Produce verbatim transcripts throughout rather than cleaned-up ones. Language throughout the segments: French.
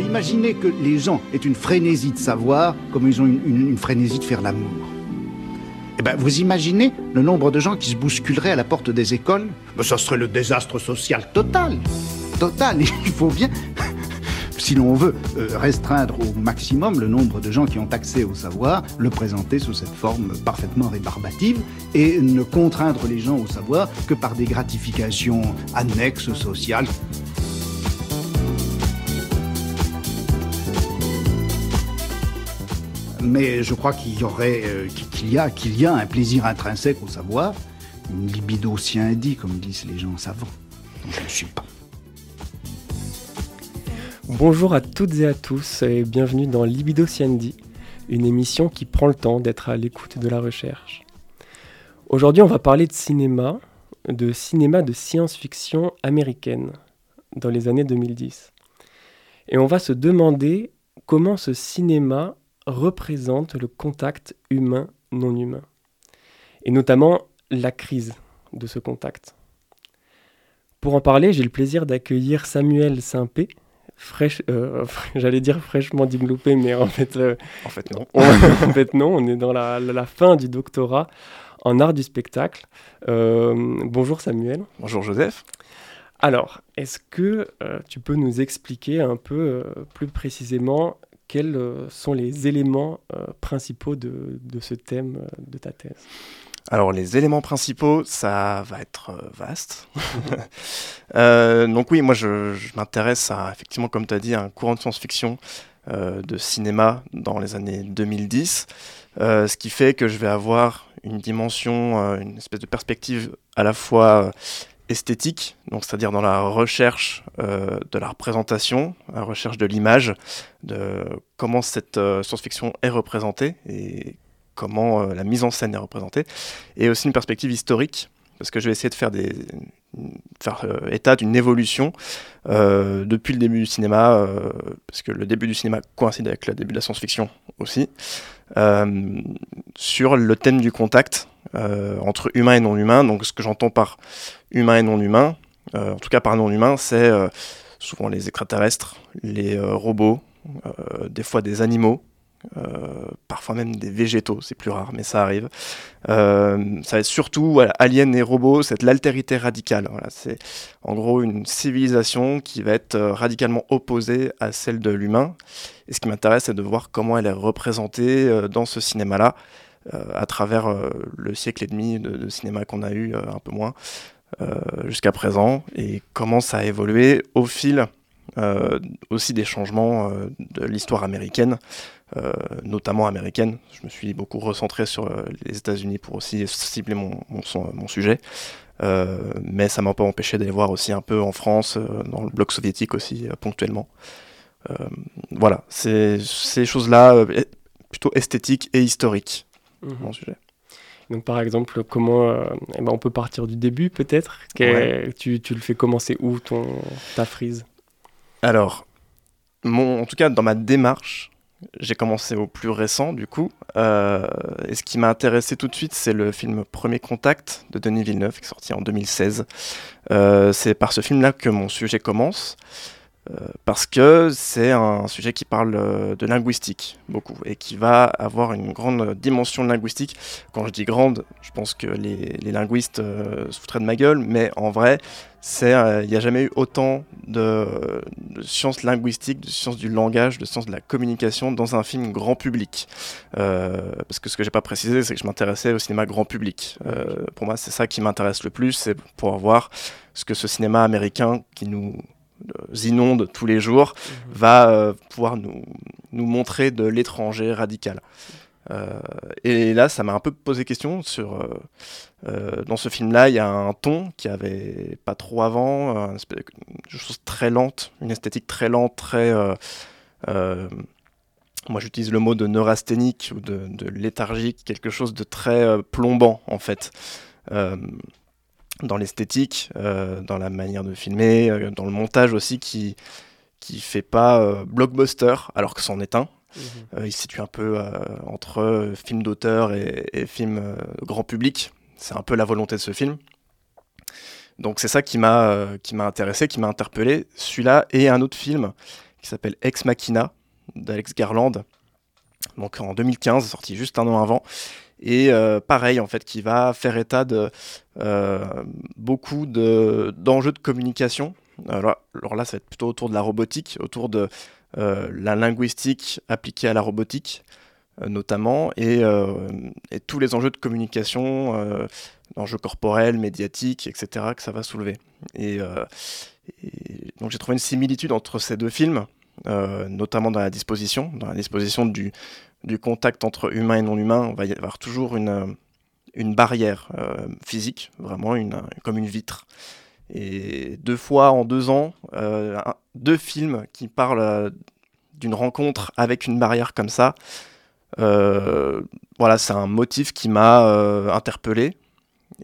Imaginez que les gens aient une frénésie de savoir comme ils ont une, une, une frénésie de faire l'amour. Eh ben, vous imaginez le nombre de gens qui se bousculeraient à la porte des écoles? Ben, ça serait le désastre social total. Total, il faut bien, si l'on veut restreindre au maximum le nombre de gens qui ont accès au savoir, le présenter sous cette forme parfaitement rébarbative et ne contraindre les gens au savoir que par des gratifications annexes sociales. Mais je crois qu'il y aurait, euh, qu'il y a, qu'il y a un plaisir intrinsèque au savoir, une libido sciendi, comme disent les gens savants. Je ne suis pas. Bonjour à toutes et à tous et bienvenue dans Libido Sciendi, une émission qui prend le temps d'être à l'écoute de la recherche. Aujourd'hui, on va parler de cinéma, de cinéma de science-fiction américaine dans les années deux mille dix. Et on va se demander comment ce cinéma représente le contact humain-non humain, et notamment la crise de ce contact. Pour en parler, j'ai le plaisir d'accueillir Samuel Saint-Pé, fraîche, euh, j'allais dire fraîchement diplômé, mais en fait, euh, en fait non. On, en fait non, on est dans la, la fin du doctorat en art du spectacle. Euh, bonjour Samuel. Bonjour Joseph. Alors, est-ce que euh, tu peux nous expliquer un peu euh, plus précisément quels sont les éléments euh, principaux de, de ce thème, euh, de ta thèse? Alors, les éléments principaux, ça va être euh, vaste. euh, donc oui, moi, je, je m'intéresse à, effectivement, comme tu as dit, à un courant de science-fiction euh, de cinéma dans les années deux mille dix, euh, ce qui fait que je vais avoir une dimension, euh, une espèce de perspective à la fois euh, esthétique, donc c'est-à-dire dans la recherche euh, de la représentation, la recherche de l'image, de comment cette euh, science-fiction est représentée et comment euh, la mise en scène est représentée, et aussi une perspective historique, parce que je vais essayer de faire, des, faire euh, état d'une évolution euh, depuis le début du cinéma, euh, parce que le début du cinéma coïncide avec le début de la science-fiction aussi, euh, sur le thème du contact euh, entre humain et non humain. Donc ce que j'entends par humain et non humain, euh, en tout cas par non humain, c'est euh, souvent les extraterrestres, les euh, robots, euh, des fois des animaux, Euh, parfois même des végétaux, c'est plus rare, mais ça arrive. Euh, ça va être surtout voilà, aliens et robots, c'est l'altérité radicale. Voilà, c'est en gros une civilisation qui va être radicalement opposée à celle de l'humain. Et ce qui m'intéresse, c'est de voir comment elle est représentée euh, dans ce cinéma-là, euh, à travers euh, le siècle et demi de, de cinéma qu'on a eu, euh, un peu moins, euh, jusqu'à présent, et comment ça a évolué au fil euh, aussi des changements euh, de l'histoire américaine. Euh, notamment américaine. Je me suis beaucoup recentré sur euh, les États-Unis pour aussi cibler mon, mon, mon sujet, euh, mais ça m'a pas empêché d'aller voir aussi un peu en France, euh, dans le bloc soviétique aussi, euh, ponctuellement. Euh, voilà, c'est, ces choses-là, euh, plutôt esthétiques et historiques, mmh. mon sujet. Donc par exemple, comment euh, eh ben on peut partir du début peut-être. Ouais. tu, tu le fais commencer où, ton, ta frise? Alors, mon, en tout cas dans ma démarche, j'ai commencé au plus récent, du coup, euh, et ce qui m'a intéressé tout de suite, c'est le film Premier Contact de Denis Villeneuve, qui est sorti en deux mille seize. Euh, c'est par ce film-là que mon sujet commence, euh, parce que c'est un sujet qui parle de linguistique, beaucoup, et qui va avoir une grande dimension linguistique. Quand je dis grande, je pense que les, les linguistes euh, se foutraient de ma gueule, mais en vrai, il euh, n'y a jamais eu autant de, de sciences linguistiques, de sciences du langage, de sciences de la communication dans un film grand public. Euh, parce que ce que je n'ai pas précisé, c'est que je m'intéressais au cinéma grand public. Euh, pour moi, c'est ça qui m'intéresse le plus, c'est pouvoir voir ce que ce cinéma américain qui nous inonde tous les jours mmh. va euh, pouvoir nous, nous montrer de l'étranger radical. Euh, et là, ça m'a un peu posé question sur euh, euh, dans ce film-là, il y a un ton qui avait pas trop avant, euh, une chose très lente, une esthétique très lente, très. Euh, euh, moi, j'utilise le mot de neurasthénique ou de, de léthargique, quelque chose de très euh, plombant en fait. Euh, dans l'esthétique, euh, dans la manière de filmer, euh, dans le montage aussi qui qui fait pas euh, blockbuster, alors que c'en est un. Mmh. Euh, il se situe un peu euh, entre euh, film d'auteur et, et film euh, grand public. C'est un peu la volonté de ce film. Donc c'est ça qui m'a, euh, qui m'a intéressé, qui m'a interpellé. Celui-là et un autre film qui qui s'appelle Ex Machina d'Alex Garland, donc en deux mille quinze, sorti juste un an avant, et euh, pareil en fait, qui va faire état de euh, beaucoup de, d'enjeux de communication. Alors, alors là, ça va être plutôt autour de la robotique, autour de euh, la linguistique appliquée à la robotique, euh, notamment, et, euh, et tous les enjeux de communication, euh, enjeux corporels, médiatiques, et cetera, que ça va soulever. Et, euh, et donc j'ai trouvé une similitude entre ces deux films, euh, notamment dans la disposition, dans la disposition du, du contact entre humain et non humain. On va y avoir toujours une, une barrière euh, physique, vraiment une, comme une vitre. Et deux fois en deux ans, euh, un, deux films qui parlent euh, d'une rencontre avec une barrière comme ça. Euh, voilà, c'est un motif qui m'a euh, interpellé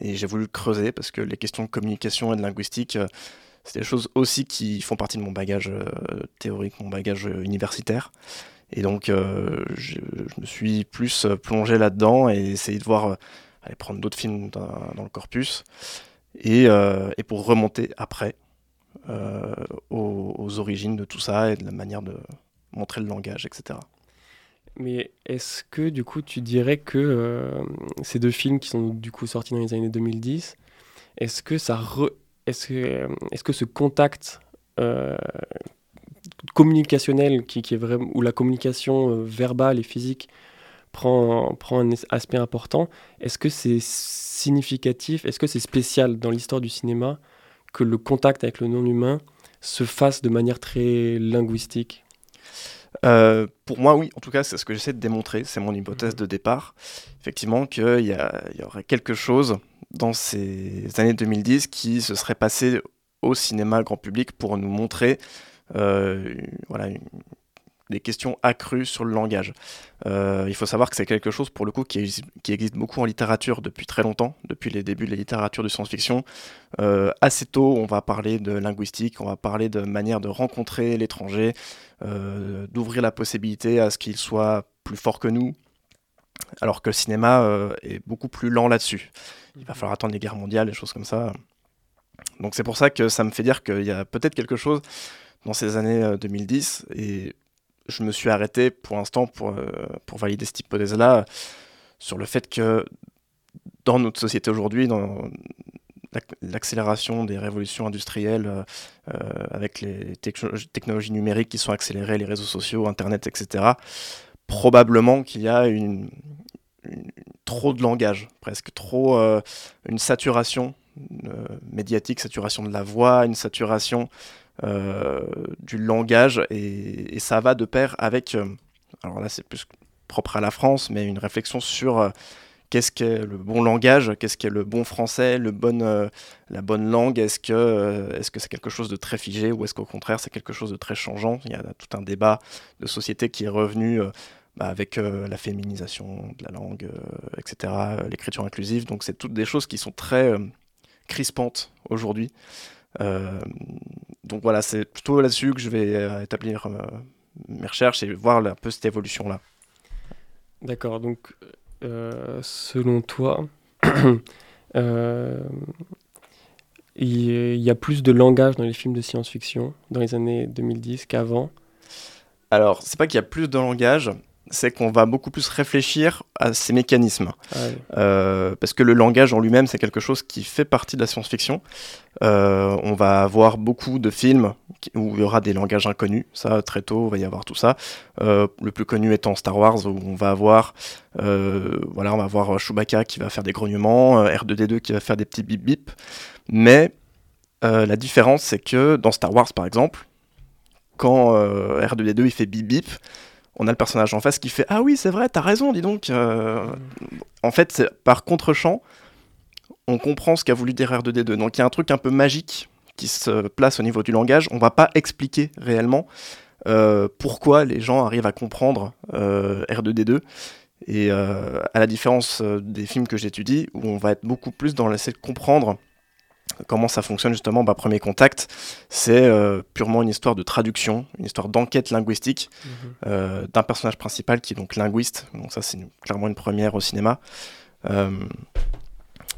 et j'ai voulu creuser parce que les questions de communication et de linguistique, euh, c'est des choses aussi qui font partie de mon bagage euh, théorique, mon bagage universitaire. Et donc, euh, je, je me suis plus plongé là-dedans et essayé de voir, euh, aller prendre d'autres films dans, dans le corpus. Et, euh, et pour remonter après euh, aux, aux origines de tout ça et de la manière de montrer le langage, et cetera. Mais est-ce que du coup tu dirais que euh, ces deux films qui sont du coup sortis dans les années deux mille dix, est-ce que ça re... est-ce que est-ce que ce contact euh, communicationnel qui, qui est vraiment, où la communication euh, verbale et physique prend, prend un aspect important, est-ce que c'est significatif, est-ce que c'est spécial dans l'histoire du cinéma que le contact avec le non-humain se fasse de manière très linguistique ? euh, Pour moi, oui. En tout cas, c'est ce que j'essaie de démontrer. C'est mon hypothèse mmh. de départ. Effectivement, qu'il y, y aurait quelque chose dans ces années deux mille dix qui se serait passé au cinéma grand public pour nous montrer euh, voilà, une... des questions accrues sur le langage. Euh, il faut savoir que c'est quelque chose, pour le coup, qui, ex- qui existe beaucoup en littérature depuis très longtemps, depuis les débuts de la littérature de science-fiction. Euh, assez tôt, on va parler de linguistique, on va parler de manière de rencontrer l'étranger, euh, d'ouvrir la possibilité à ce qu'il soit plus fort que nous, alors que le cinéma euh, est beaucoup plus lent là-dessus. Il va falloir attendre les guerres mondiales, des choses comme ça. Donc c'est pour ça que ça me fait dire qu'il y a peut-être quelque chose dans ces années deux mille dix, et je me suis arrêté pour l'instant pour, euh, pour valider cette hypothèse-là euh, sur le fait que dans notre société aujourd'hui, dans l'ac- l'accélération des révolutions industrielles euh, euh, avec les te- technologies numériques qui sont accélérées, les réseaux sociaux, Internet, et cetera, probablement qu'il y a une, une, trop de langage, presque trop euh, une saturation euh, médiatique, saturation de la voix, une saturation... Euh, du langage et, et ça va de pair avec euh, alors là c'est plus propre à la France, mais une réflexion sur euh, qu'est-ce qu'est le bon langage, qu'est-ce qu'est le bon français, le bon, euh, la bonne langue, est-ce que, euh, est-ce que c'est quelque chose de très figé ou est-ce qu'au contraire c'est quelque chose de très changeant. Il y a tout un débat de société qui est revenu euh, bah, avec euh, la féminisation de la langue, euh, etc., l'écriture inclusive, donc c'est toutes des choses qui sont très euh, crispantes aujourd'hui. Euh, donc voilà, c'est plutôt là-dessus que je vais euh, établir euh, mes recherches et voir là, un peu cette évolution-là. D'accord, donc euh, selon toi, il euh, y, y a plus de langage dans les films de science-fiction dans les années deux mille dix qu'avant ? Alors, c'est pas qu'il y a plus de langage, c'est qu'on va beaucoup plus réfléchir à ces mécanismes. Ah oui. euh, parce que le langage en lui-même, c'est quelque chose qui fait partie de la science-fiction. Euh, on va avoir beaucoup de films où il y aura des langages inconnus. Ça, très tôt, il va y avoir tout ça. Euh, le plus connu étant Star Wars, où on va avoir, euh, voilà, on va avoir Chewbacca qui va faire des grognements, R deux D deux qui va faire des petits bip-bip. Mais euh, la différence, c'est que dans Star Wars, par exemple, quand euh, R deux D deux il fait bip-bip, on a le personnage en face qui fait « Ah oui, c'est vrai, t'as raison, dis donc euh... !» En fait, c'est, par contre-champ, on comprend ce qu'a voulu dire R deux D deux. Donc il y a un truc un peu magique qui se place au niveau du langage. On va pas expliquer réellement euh, pourquoi les gens arrivent à comprendre euh, R deux D deux. Et euh, à la différence des films que j'étudie, où on va être beaucoup plus dans l'essai de comprendre comment ça fonctionne justement, bah, Premier Contact, c'est euh, purement une histoire de traduction, une histoire d'enquête linguistique, mmh. euh, d'un personnage principal qui est donc linguiste, donc ça c'est une, clairement une première au cinéma, euh,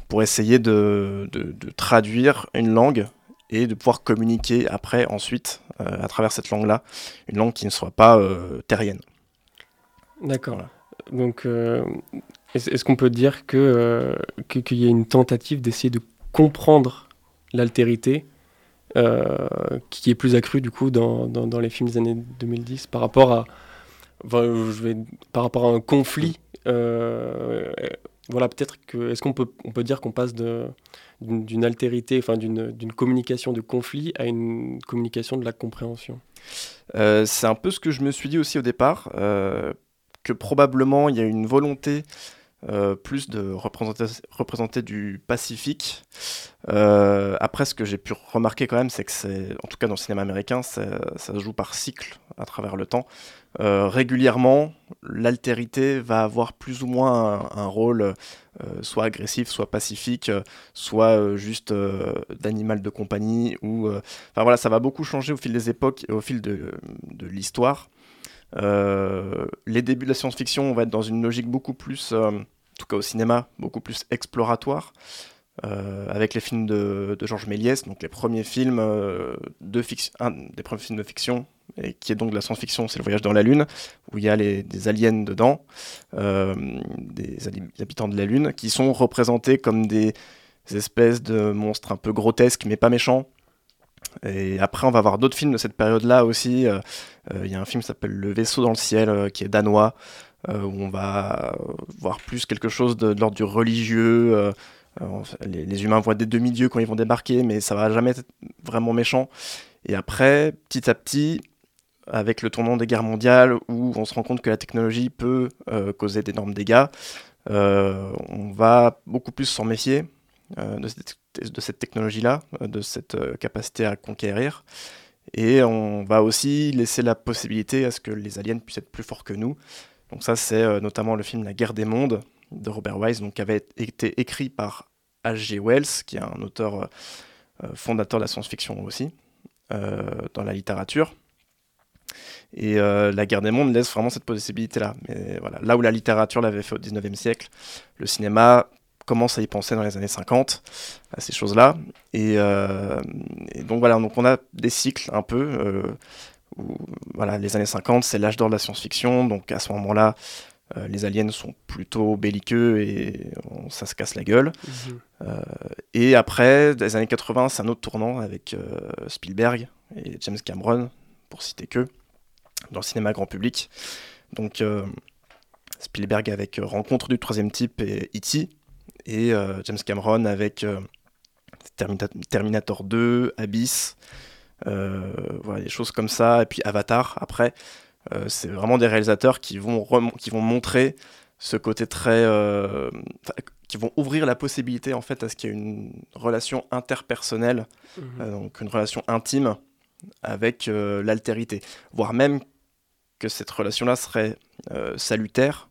pour essayer de, de, de traduire une langue et de pouvoir communiquer après, ensuite, euh, à travers cette langue-là, une langue qui ne soit pas euh, terrienne. D'accord. Voilà. Donc, euh, est-ce qu'on peut dire que, euh, que, qu'il y a une tentative d'essayer de comprendre l'altérité euh, qui est plus accrue, du coup, dans, dans, dans les films des années deux mille dix par rapport à, enfin, je vais, par rapport à un conflit euh, voilà, peut-être que, est-ce qu'on peut, on peut dire qu'on passe de, d'une, d'une altérité, enfin d'une, d'une communication de conflit à une communication de la compréhension ? euh, C'est un peu ce que je me suis dit aussi au départ, euh, que probablement il y a une volonté euh, plus de représenter, représenter du Pacifique. Euh, après, ce que j'ai pu remarquer quand même, c'est que c'est, en tout cas dans le cinéma américain, ça, ça se joue par cycle à travers le temps. Euh, régulièrement, l'altérité va avoir plus ou moins un, un rôle euh, soit agressif, soit pacifique, euh, soit euh, juste euh, d'animal de compagnie. Ou, euh, enfin voilà, ça va beaucoup changer au fil des époques et au fil de, de l'histoire. Euh, les débuts de la science-fiction, on va être dans une logique beaucoup plus, euh, en tout cas au cinéma, beaucoup plus exploratoire. Euh, avec les films de, de Georges Méliès, donc les premiers films euh, de fiction, un des premiers films de fiction, et qui est donc de la science-fiction, c'est Le voyage dans la Lune, où il y a les, des aliens dedans, euh, des habitants de la Lune, qui sont représentés comme des espèces de monstres un peu grotesques, mais pas méchants. Et après, on va voir d'autres films de cette période-là aussi. Il euh, euh, y a un film qui s'appelle Le vaisseau dans le ciel, euh, qui est danois, euh, où on va voir plus quelque chose de, de l'ordre du religieux. Euh, Les, les humains voient des demi-dieux quand ils vont débarquer, mais ça va jamais être vraiment méchant. Et après, petit à petit, avec le tournant des guerres mondiales, où on se rend compte que la technologie peut euh, causer d'énormes dégâts, euh, on va beaucoup plus s'en méfier euh, de, cette, de cette technologie-là, de cette euh, capacité à conquérir. Et on va aussi laisser la possibilité à ce que les aliens puissent être plus forts que nous. Donc ça, c'est euh, notamment le film La guerre des mondes, de Robert Wise, donc, qui avait été écrit par H G. Wells, qui est un auteur euh, fondateur de la science-fiction aussi, euh, dans la littérature. Et euh, La guerre des mondes laisse vraiment cette possibilité-là. Mais voilà, là où la littérature l'avait fait au dix-neuvième siècle, le cinéma commence à y penser dans les années cinquante, à ces choses-là. Et, euh, et donc voilà, donc on a des cycles un peu. Euh, où, voilà, les années cinquante, c'est l'âge d'or de la science-fiction, donc à ce moment-là, Euh, les aliens sont plutôt belliqueux et on, ça se casse la gueule. Mmh. Euh, et après, dans les années quatre-vingts, c'est un autre tournant avec euh, Spielberg et James Cameron, pour citer que, dans le cinéma grand public. Donc euh, Spielberg avec euh, Rencontre du troisième type et E T et euh, James Cameron avec euh, Termina- Terminator deux, Abyss, euh, voilà, des choses comme ça, et puis Avatar après. Euh, c'est vraiment des réalisateurs qui vont, remon- qui vont montrer ce côté très... Euh, qui vont ouvrir la possibilité en fait, à ce qu'il y ait une relation interpersonnelle, mmh. euh, donc une relation intime avec euh, l'altérité. Voire même que cette relation-là serait euh, salutaire,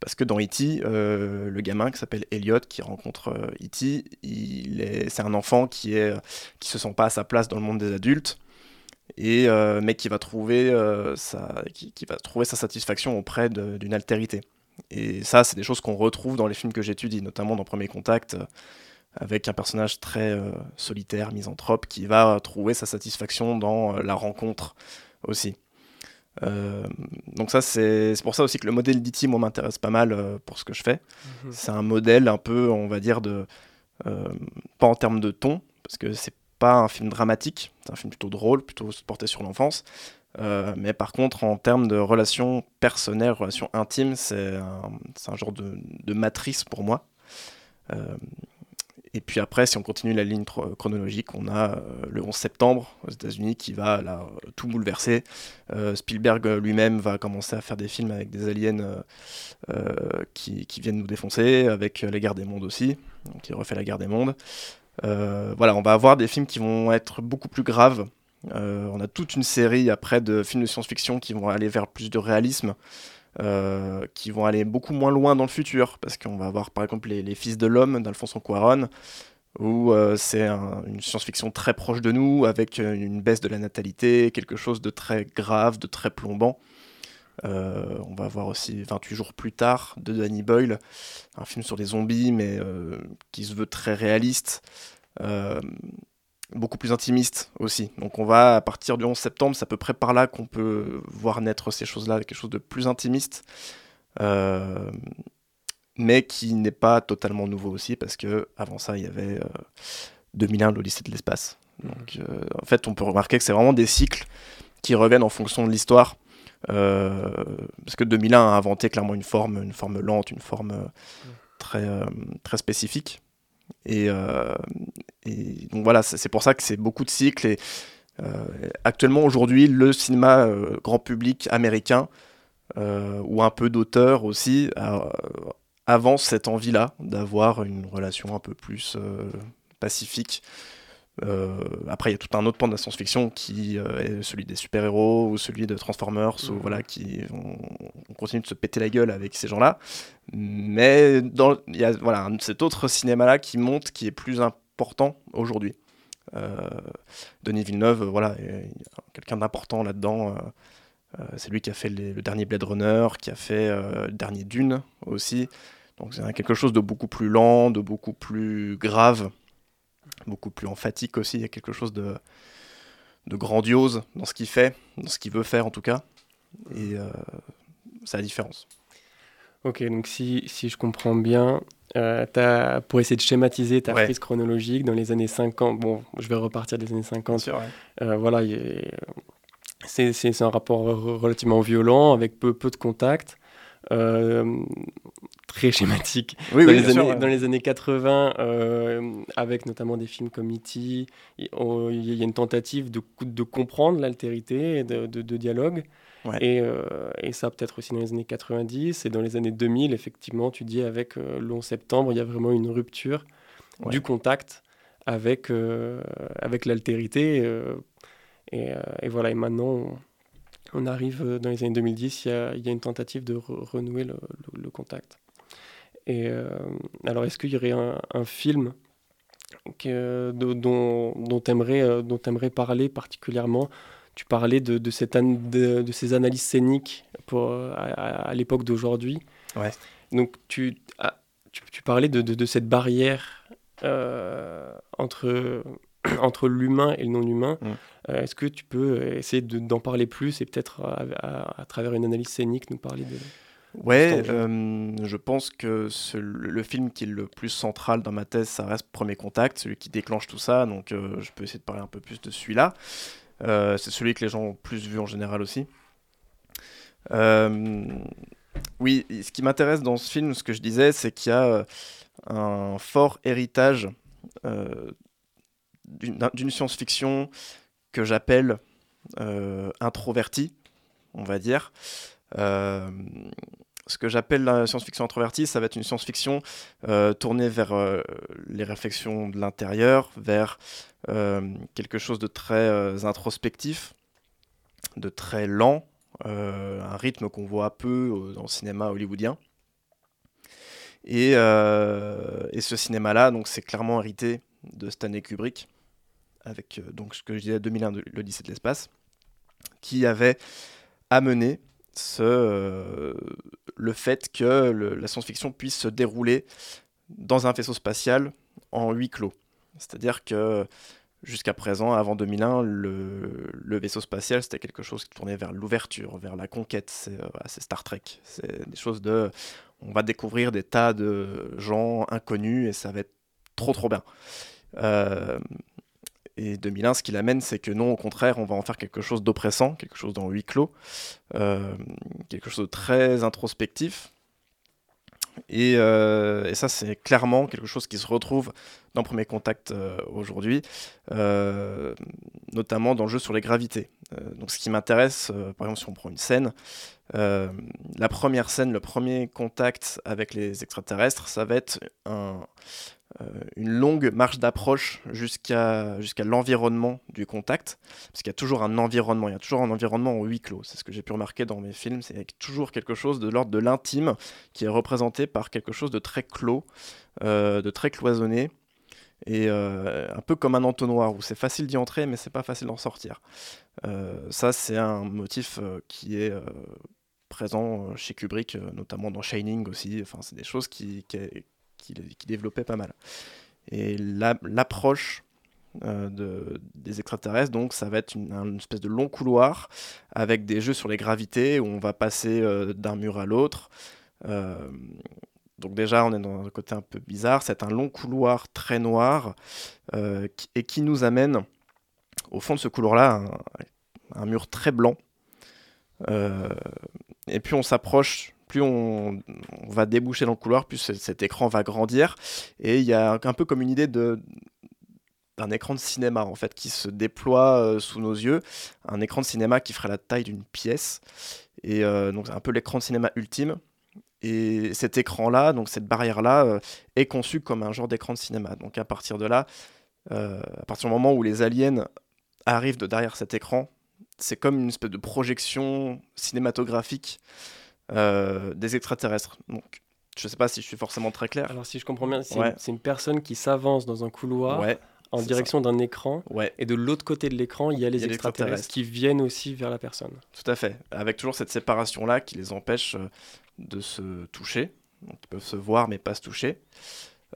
parce que dans E T, euh, le gamin qui s'appelle Elliot, qui rencontre euh, E T, il est, c'est un enfant qui est, qui se sent pas à sa place dans le monde des adultes, et euh, mais qui va trouver euh, sa, qui, qui va trouver sa satisfaction auprès de, d'une altérité. Et ça, c'est des choses qu'on retrouve dans les films que j'étudie, notamment dans Premier Contact, euh, avec un personnage très euh, solitaire, misanthrope, qui va trouver sa satisfaction dans euh, la rencontre aussi. Euh, donc ça, c'est, c'est pour ça aussi que le modèle d'E T, moi, m'intéresse pas mal euh, pour ce que je fais. Mmh. C'est un modèle un peu, on va dire, de, euh, pas en termes de ton, parce que c'est pas un film dramatique, c'est un film plutôt drôle, plutôt porté sur l'enfance, euh, mais par contre en termes de relations personnelles, relations intimes, c'est un, c'est un genre de, de matrice pour moi. Euh, et puis après, si on continue la ligne tro- chronologique, on a euh, le onze septembre aux États-Unis qui va là, tout bouleverser. Euh, Spielberg lui-même va commencer à faire des films avec des aliens euh, euh, qui, qui viennent nous défoncer, avec La guerre des mondes aussi, donc il refait La guerre des mondes. Euh, voilà, on va avoir des films qui vont être beaucoup plus graves. Euh, on a toute une série après de films de science-fiction qui vont aller vers plus de réalisme, euh, qui vont aller beaucoup moins loin dans le futur, parce qu'on va avoir par exemple les, les Fils de l'Homme d'Alfonso Cuarón, où euh, c'est un, une science-fiction très proche de nous, avec une, une baisse de la natalité, quelque chose de très grave, de très plombant. Euh, on va voir aussi vingt-huit jours plus tard de Danny Boyle, un film sur les zombies mais euh, qui se veut très réaliste, euh, beaucoup plus intimiste aussi. Donc on va, à partir du onze septembre, c'est à peu près par là qu'on peut voir naître ces choses-là, quelque chose de plus intimiste, euh, mais qui n'est pas totalement nouveau aussi, parce que avant ça, il y avait euh, deux mille un, l'Odyssée de l'espace. Donc euh, en fait, on peut remarquer que c'est vraiment des cycles qui reviennent en fonction de l'histoire, euh, parce que deux mille un a inventé clairement une forme, une forme lente, une forme euh, très, euh, très spécifique. Et, euh, et donc voilà, c'est pour ça que c'est beaucoup de cycles. Et euh, actuellement, aujourd'hui, le cinéma euh, grand public américain, euh, ou un peu d'auteur aussi, euh, avance cette envie-là d'avoir une relation un peu plus euh, pacifique. Euh, après, il y a tout un autre pan de la science-fiction qui euh, est celui des super-héros ou celui de Transformers, mmh. ou voilà, qui on, on continue de se péter la gueule avec ces gens-là. Mais il y a voilà, cet autre cinéma-là qui monte, qui est plus important aujourd'hui. Euh, Denis Villeneuve, voilà, est quelqu'un d'important là-dedans. Euh, c'est lui qui a fait les, le dernier Blade Runner, qui a fait euh, le dernier Dune aussi. Donc c'est quelque chose de beaucoup plus lent, de beaucoup plus grave, beaucoup plus emphatique aussi. Il y a quelque chose de, de grandiose dans ce qu'il fait, dans ce qu'il veut faire en tout cas, et euh, c'est la différence. Ok, donc si, si je comprends bien, euh, t'as, pour essayer de schématiser ta ouais. prise chronologique, dans les années cinquante, bon, je vais repartir des années cinquante, sûr, ouais. euh, voilà, y est, c'est, c'est, c'est un rapport relativement violent, avec peu, peu de contacts, Euh, très schématique. Oui, dans, oui, les années, sûr, ouais. dans les années quatre-vingts, euh, avec notamment des films comme E T, il y a une tentative de, de comprendre l'altérité, de, de, de dialogue. Ouais. Et, euh, et ça, peut-être aussi dans les années quatre-vingt-dix. Et dans les années deux mille, effectivement, tu dis, avec euh, le onze septembre, il y a vraiment une rupture ouais. du contact avec, euh, avec l'altérité. Euh, et, euh, et voilà, et maintenant... On... On arrive dans les années deux mille dix, il y a, il y a une tentative de re- renouer le, le, le contact. Et euh, alors, est-ce qu'il y aurait un, un film que, de, dont, dont tu aimerais euh, parler particulièrement ? Tu parlais de, de, cette an- de, de ces analyses scéniques pour, à, à, à l'époque d'aujourd'hui. Ouais. Donc, tu, à, tu, tu parlais de, de, de cette barrière euh, entre... entre l'humain et le non-humain, mm. euh, est-ce que tu peux essayer de, d'en parler plus et peut-être à, à, à travers une analyse scénique nous parler de... Ouais, euh, je pense que ce, le film qui est le plus central dans ma thèse, ça reste Premier Contact, celui qui déclenche tout ça, donc euh, je peux essayer de parler un peu plus de celui-là. Euh, c'est celui que les gens ont plus vu en général aussi. Euh, oui, ce qui m'intéresse dans ce film, ce que je disais, c'est qu'il y a un fort héritage euh, D'une, d'une science-fiction que j'appelle euh, introvertie, on va dire. Euh, ce que j'appelle la science-fiction introvertie, ça va être une science-fiction euh, tournée vers euh, les réflexions de l'intérieur, vers euh, quelque chose de très euh, introspectif, de très lent, euh, un rythme qu'on voit peu dans le cinéma hollywoodien. Et, euh, et ce cinéma-là, donc, c'est clairement hérité de Stanley Kubrick, avec euh, donc ce que je disais, deux mille un, de l'Odyssée de l'espace, qui avait amené ce, euh, le fait que le, la science-fiction puisse se dérouler dans un vaisseau spatial en huis clos. C'est-à-dire que jusqu'à présent, avant deux mille un, le, le vaisseau spatial, c'était quelque chose qui tournait vers l'ouverture, vers la conquête. C'est, euh, c'est Star Trek, c'est des choses de... On va découvrir des tas de gens inconnus et ça va être trop trop bien. Euh, et deux mille un, ce qu'il amène, c'est que non, au contraire, on va en faire quelque chose d'oppressant, quelque chose dans huis clos, euh, quelque chose de très introspectif. Et, euh, et ça, c'est clairement quelque chose qui se retrouve dans Premier Contact euh, aujourd'hui, euh, notamment dans le jeu sur les gravités. Euh, donc ce qui m'intéresse, euh, par exemple, si on prend une scène, euh, la première scène, le premier contact avec les extraterrestres, ça va être un... Euh, une longue marche d'approche jusqu'à, jusqu'à l'environnement du contact, parce qu'il y a toujours un environnement, il y a toujours un environnement en huis clos, c'est ce que j'ai pu remarquer dans mes films, c'est toujours quelque chose de l'ordre de l'intime qui est représenté par quelque chose de très clos, euh, de très cloisonné, et euh, un peu comme un entonnoir où c'est facile d'y entrer mais c'est pas facile d'en sortir. Euh, ça c'est un motif euh, qui est... Euh, présent chez Kubrick, euh, notamment dans Shining aussi, enfin, c'est des choses qui... qui est, Qui, qui développait pas mal. Et la, l'approche euh, de, des extraterrestres, donc ça va être une, une espèce de long couloir avec des jeux sur les gravités où on va passer euh, d'un mur à l'autre. Euh, donc déjà on est dans un côté un peu bizarre, c'est un long couloir très noir euh, qui, et qui nous amène au fond de ce couloir-là un, un mur très blanc. Euh, et puis on s'approche, plus on, on va déboucher dans le couloir, plus cet écran va grandir, et il y a un peu comme une idée de, d'un écran de cinéma en fait qui se déploie euh, sous nos yeux, un écran de cinéma qui ferait la taille d'une pièce, et euh, donc c'est un peu l'écran de cinéma ultime. Et cet écran-là, donc cette barrière-là, euh, est conçue comme un genre d'écran de cinéma. Donc à partir de là, euh, à partir du moment où les aliens arrivent de derrière cet écran, c'est comme une espèce de projection cinématographique euh, des extraterrestres. Donc je ne sais pas si je suis forcément très clair. Alors si je comprends bien, c'est, ouais. une, c'est une personne qui s'avance dans un couloir ouais, en direction ça. d'un écran, ouais. et de l'autre côté de l'écran, il y a les y a extraterrestres, extraterrestres qui viennent aussi vers la personne. Tout à fait, avec toujours cette séparation-là qui les empêche... Euh, de se toucher, donc ils peuvent se voir mais pas se toucher,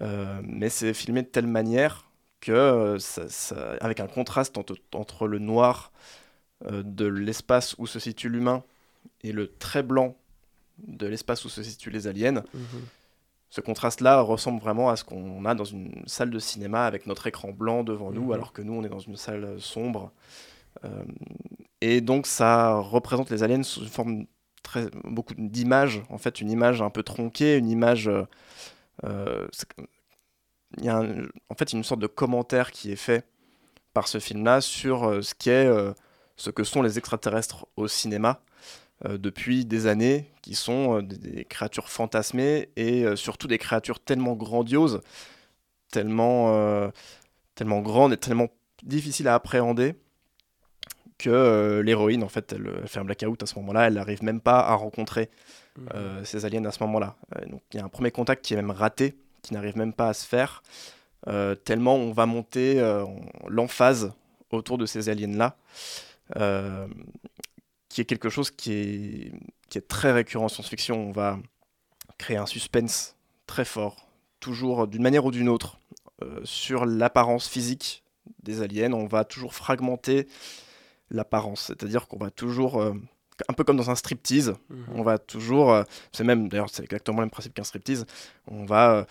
euh, mais c'est filmé de telle manière que ça, ça, avec un contraste entre, entre le noir euh, de l'espace où se situe l'humain et le très blanc de l'espace où se situent les aliens, mmh. ce contraste-là ressemble vraiment à ce qu'on a dans une salle de cinéma avec notre écran blanc devant mmh. nous, alors que nous on est dans une salle sombre, euh, et donc ça représente les aliens sous une forme Très, beaucoup d'images, en fait, une image un peu tronquée, une image... Euh, il y a un, en fait, une sorte de commentaire qui est fait par ce film-là sur euh, ce, qu'est, euh, ce que sont les extraterrestres au cinéma euh, depuis des années, qui sont euh, des, des créatures fantasmées et euh, surtout des créatures tellement grandioses, tellement, euh, tellement grandes et tellement difficiles à appréhender, que euh, l'héroïne, en fait, elle, elle fait un blackout à ce moment-là, elle n'arrive même pas à rencontrer euh, mmh. ces aliens à ce moment-là. Euh, donc il y a un premier contact qui est même raté, qui n'arrive même pas à se faire, euh, tellement on va monter euh, l'emphase autour de ces aliens-là, euh, qui est quelque chose qui est, qui est très récurrent en science-fiction. On va créer un suspense très fort, toujours d'une manière ou d'une autre, euh, sur l'apparence physique des aliens. On va toujours fragmenter l'apparence, c'est-à-dire qu'on va toujours, euh, un peu comme dans un striptease, mmh. on va toujours, euh, c'est même, d'ailleurs c'est exactement le même principe qu'un striptease, on va euh,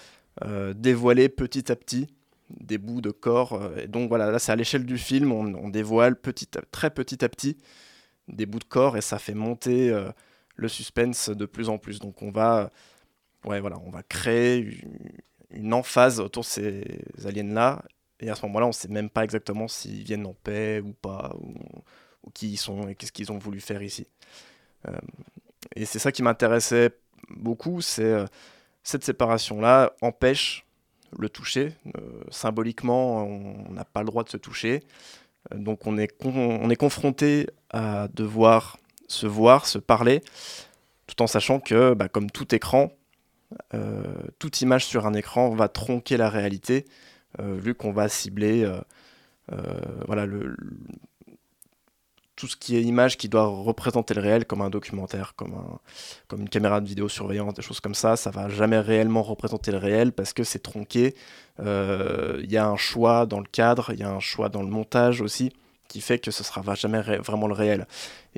euh, dévoiler petit à petit des bouts de corps, euh, et donc voilà, là c'est à l'échelle du film, on, on dévoile petit à, très petit à petit des bouts de corps, et ça fait monter euh, le suspense de plus en plus, donc on va, ouais voilà, on va créer une, une emphase autour de ces aliens-là. Et à ce moment-là, on ne sait même pas exactement s'ils viennent en paix ou pas, ou, ou qui ils sont et qu'est-ce qu'ils ont voulu faire ici. Euh, et c'est ça qui m'intéressait beaucoup, c'est euh, cette séparation-là empêche le toucher. Euh, symboliquement, on n'a pas le droit de se toucher. Euh, donc on est, con- on est confronté à devoir se voir, se parler, tout en sachant que, bah, comme tout écran, euh, toute image sur un écran va tronquer la réalité. Euh, vu qu'on va cibler euh, euh, voilà, le, le, tout ce qui est image qui doit représenter le réel, comme un documentaire, comme, un, comme une caméra de vidéosurveillance, des choses comme ça, ça ne va jamais réellement représenter le réel parce que c'est tronqué. Il euh, y a un choix dans le cadre, il y a un choix dans le montage aussi, qui fait que ce ne sera jamais ré- vraiment le réel.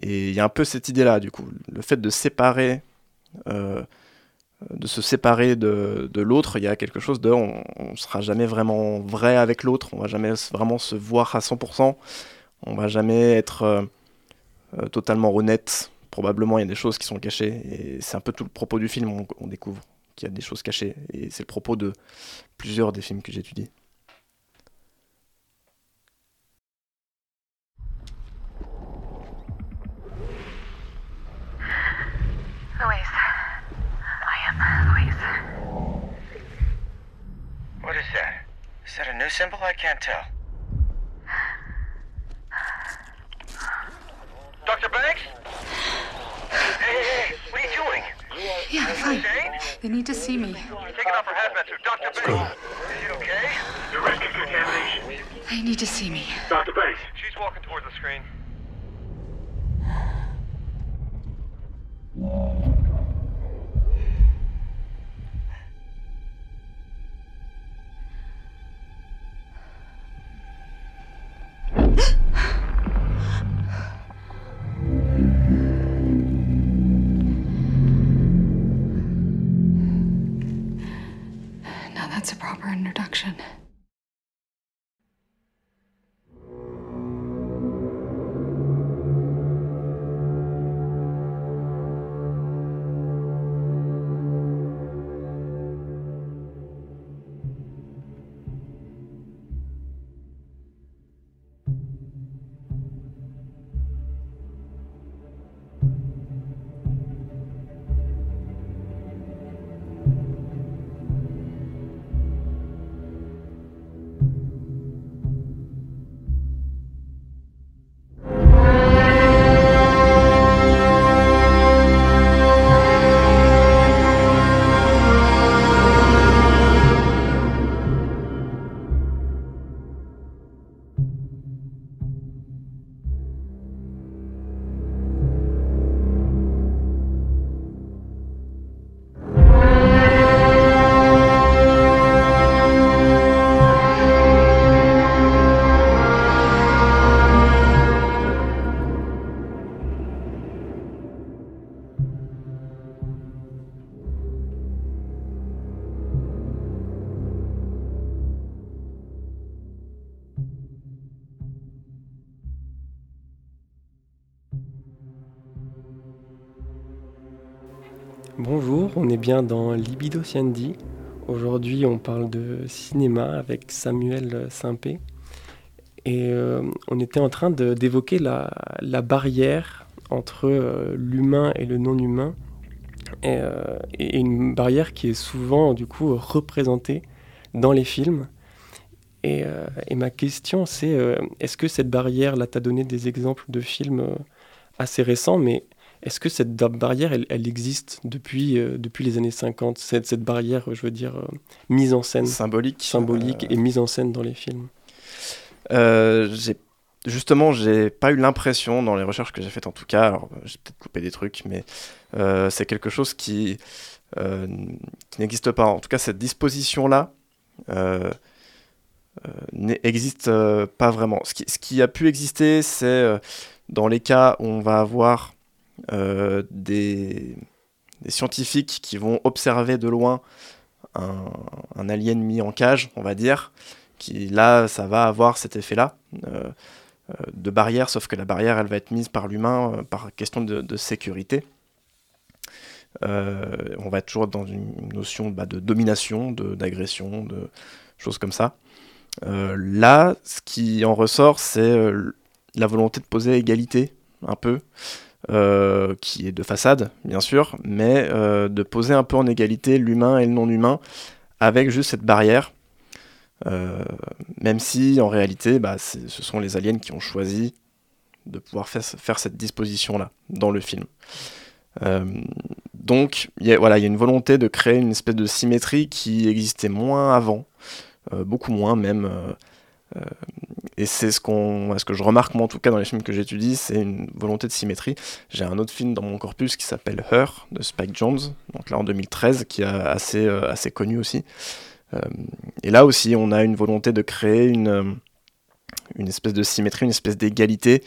Et il y a un peu cette idée-là, du coup. Le fait de séparer... Euh, de se séparer de, de l'autre, il y a quelque chose de... On ne sera jamais vraiment vrai avec l'autre, on ne va jamais vraiment se voir à cent pour cent, on ne va jamais être euh, totalement honnête. Probablement, il y a des choses qui sont cachées, et c'est un peu tout le propos du film, on, on découvre qu'il y a des choses cachées, et c'est le propos de plusieurs des films que j'étudie. What is that? Is that a new symbol? I can't tell. Doctor Banks? Hey, hey, hey, what are you doing? Yeah, fine. They need to see me. Take it off her headband, sir. Doctor Banks. Is it okay? The risk of contamination. They need to see me. Doctor Banks. She's walking toward the screen. production. Bonjour, on est bien dans Libido Sciendi. Aujourd'hui, on parle de cinéma avec Samuel Saint-Pé. Et euh, on était en train de, d'évoquer la, la barrière entre euh, l'humain et le non-humain. Et, euh, et une barrière qui est souvent, du coup, représentée dans les films. Et, euh, et ma question, c'est euh, est-ce que cette barrière-là, t'as donné des exemples de films euh, assez récents, mais est-ce que cette barrière, elle, elle existe depuis, euh, depuis les années cinquante, cette, cette barrière, je veux dire, euh, mise en scène Symbolique. Symbolique euh... et mise en scène dans les films. euh, j'ai... Justement, j'ai pas eu l'impression, dans les recherches que j'ai faites en tout cas, alors j'ai peut-être coupé des trucs, mais euh, c'est quelque chose qui, euh, qui n'existe pas. En tout cas, cette disposition-là euh, euh, n'existe euh, pas vraiment. Ce qui, ce qui a pu exister, c'est euh, dans les cas où on va avoir... Euh, des, des scientifiques qui vont observer de loin un, un alien mis en cage, on va dire, qui là, ça va avoir cet effet-là euh, de barrière, sauf que la barrière, elle va être mise par l'humain, euh, par question de, de sécurité. Euh, on va être toujours dans une notion bah, de domination, de, d'agression, de choses comme ça. Euh, là, ce qui en ressort, c'est euh, la volonté de poser égalité, un peu, Euh, qui est de façade, bien sûr, mais euh, de poser un peu en égalité l'humain et le non-humain avec juste cette barrière, euh, même si en réalité, bah, c'est, ce sont les aliens qui ont choisi de pouvoir faire, faire cette disposition-là dans le film. Euh, donc, y a, voilà, y a une volonté de créer une espèce de symétrie qui existait moins avant, euh, beaucoup moins même. Euh, Euh, et c'est ce, qu'on, ce que je remarque moi en tout cas dans les films que j'étudie, c'est une volonté de symétrie. J'ai un autre film dans mon corpus qui s'appelle Her de Spike Jonze, donc là en deux mille treize, qui est assez, euh, assez connu aussi, euh, et là aussi on a une volonté de créer une, une espèce de symétrie, une espèce d'égalité.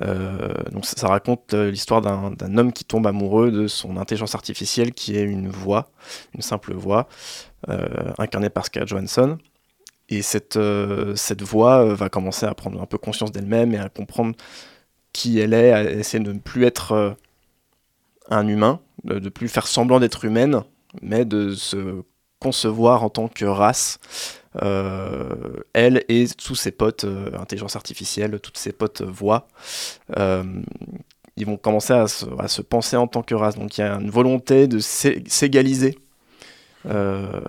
euh, donc ça, ça raconte l'histoire d'un, d'un homme qui tombe amoureux de son intelligence artificielle qui est une voix, une simple voix, euh, incarnée par Scarlett Johansson. Et cette, euh, cette voix euh, va commencer à prendre un peu conscience d'elle-même et à comprendre qui elle est, à essayer de ne plus être euh, un humain, de ne plus faire semblant d'être humaine, mais de se concevoir en tant que race, euh, elle et tous ses potes, euh, intelligence artificielle, toutes ses potes euh, voix, euh, ils vont commencer à se, à se penser en tant que race. Donc il y a une volonté de s'é- s'égaliser. Euh,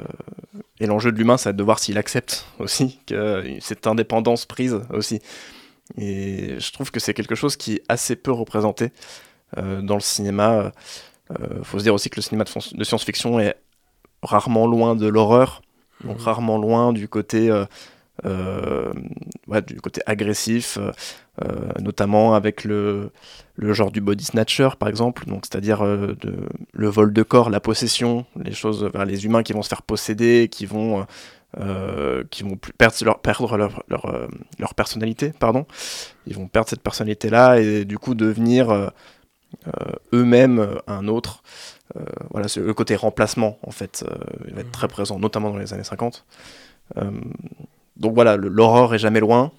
et l'enjeu de l'humain, ça va être de voir s'il accepte aussi que cette indépendance prise aussi. Et je trouve que c'est quelque chose qui est assez peu représenté euh, dans le cinéma. Euh, faut se dire aussi que le cinéma de, fon- de science-fiction est rarement loin de l'horreur, donc mmh. rarement loin du côté, euh, euh, ouais, du côté agressif, euh, notamment avec le, le genre du body snatcher par exemple, donc, c'est-à-dire euh, de, le vol de corps, la possession, les choses vers les humains qui vont se faire posséder, qui vont, euh, qui vont perdre, leur, perdre leur, leur, leur personnalité, pardon. Ils vont perdre cette personnalité-là et du coup devenir euh, eux-mêmes un autre. Euh, voilà, le côté remplacement en fait euh, il va être très présent, notamment dans les années cinquante. Euh, donc voilà, le, l'horreur est jamais loin.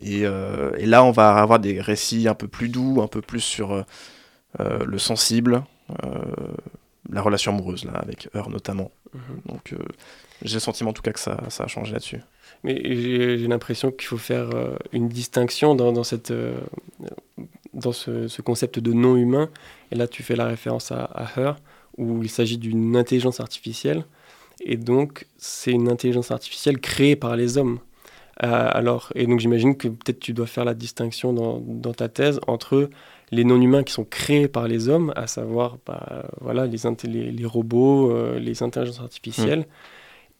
Et, euh, et là, on va avoir des récits un peu plus doux, un peu plus sur euh, le sensible, euh, la relation amoureuse, là, avec Her notamment. Mm-hmm. Donc euh, j'ai le sentiment en tout cas que ça, ça a changé là-dessus. Mais j'ai, j'ai l'impression qu'il faut faire euh, une distinction dans, dans, cette, euh, dans ce, ce concept de non-humain. Et là, tu fais la référence à, à Her, où il s'agit d'une intelligence artificielle. Et donc, c'est une intelligence artificielle créée par les hommes. Euh, alors, et donc, j'imagine que peut-être tu dois faire la distinction dans, dans ta thèse entre les non-humains qui sont créés par les hommes, à savoir bah, voilà, les, inté- les, les robots, euh, les intelligences artificielles, mmh.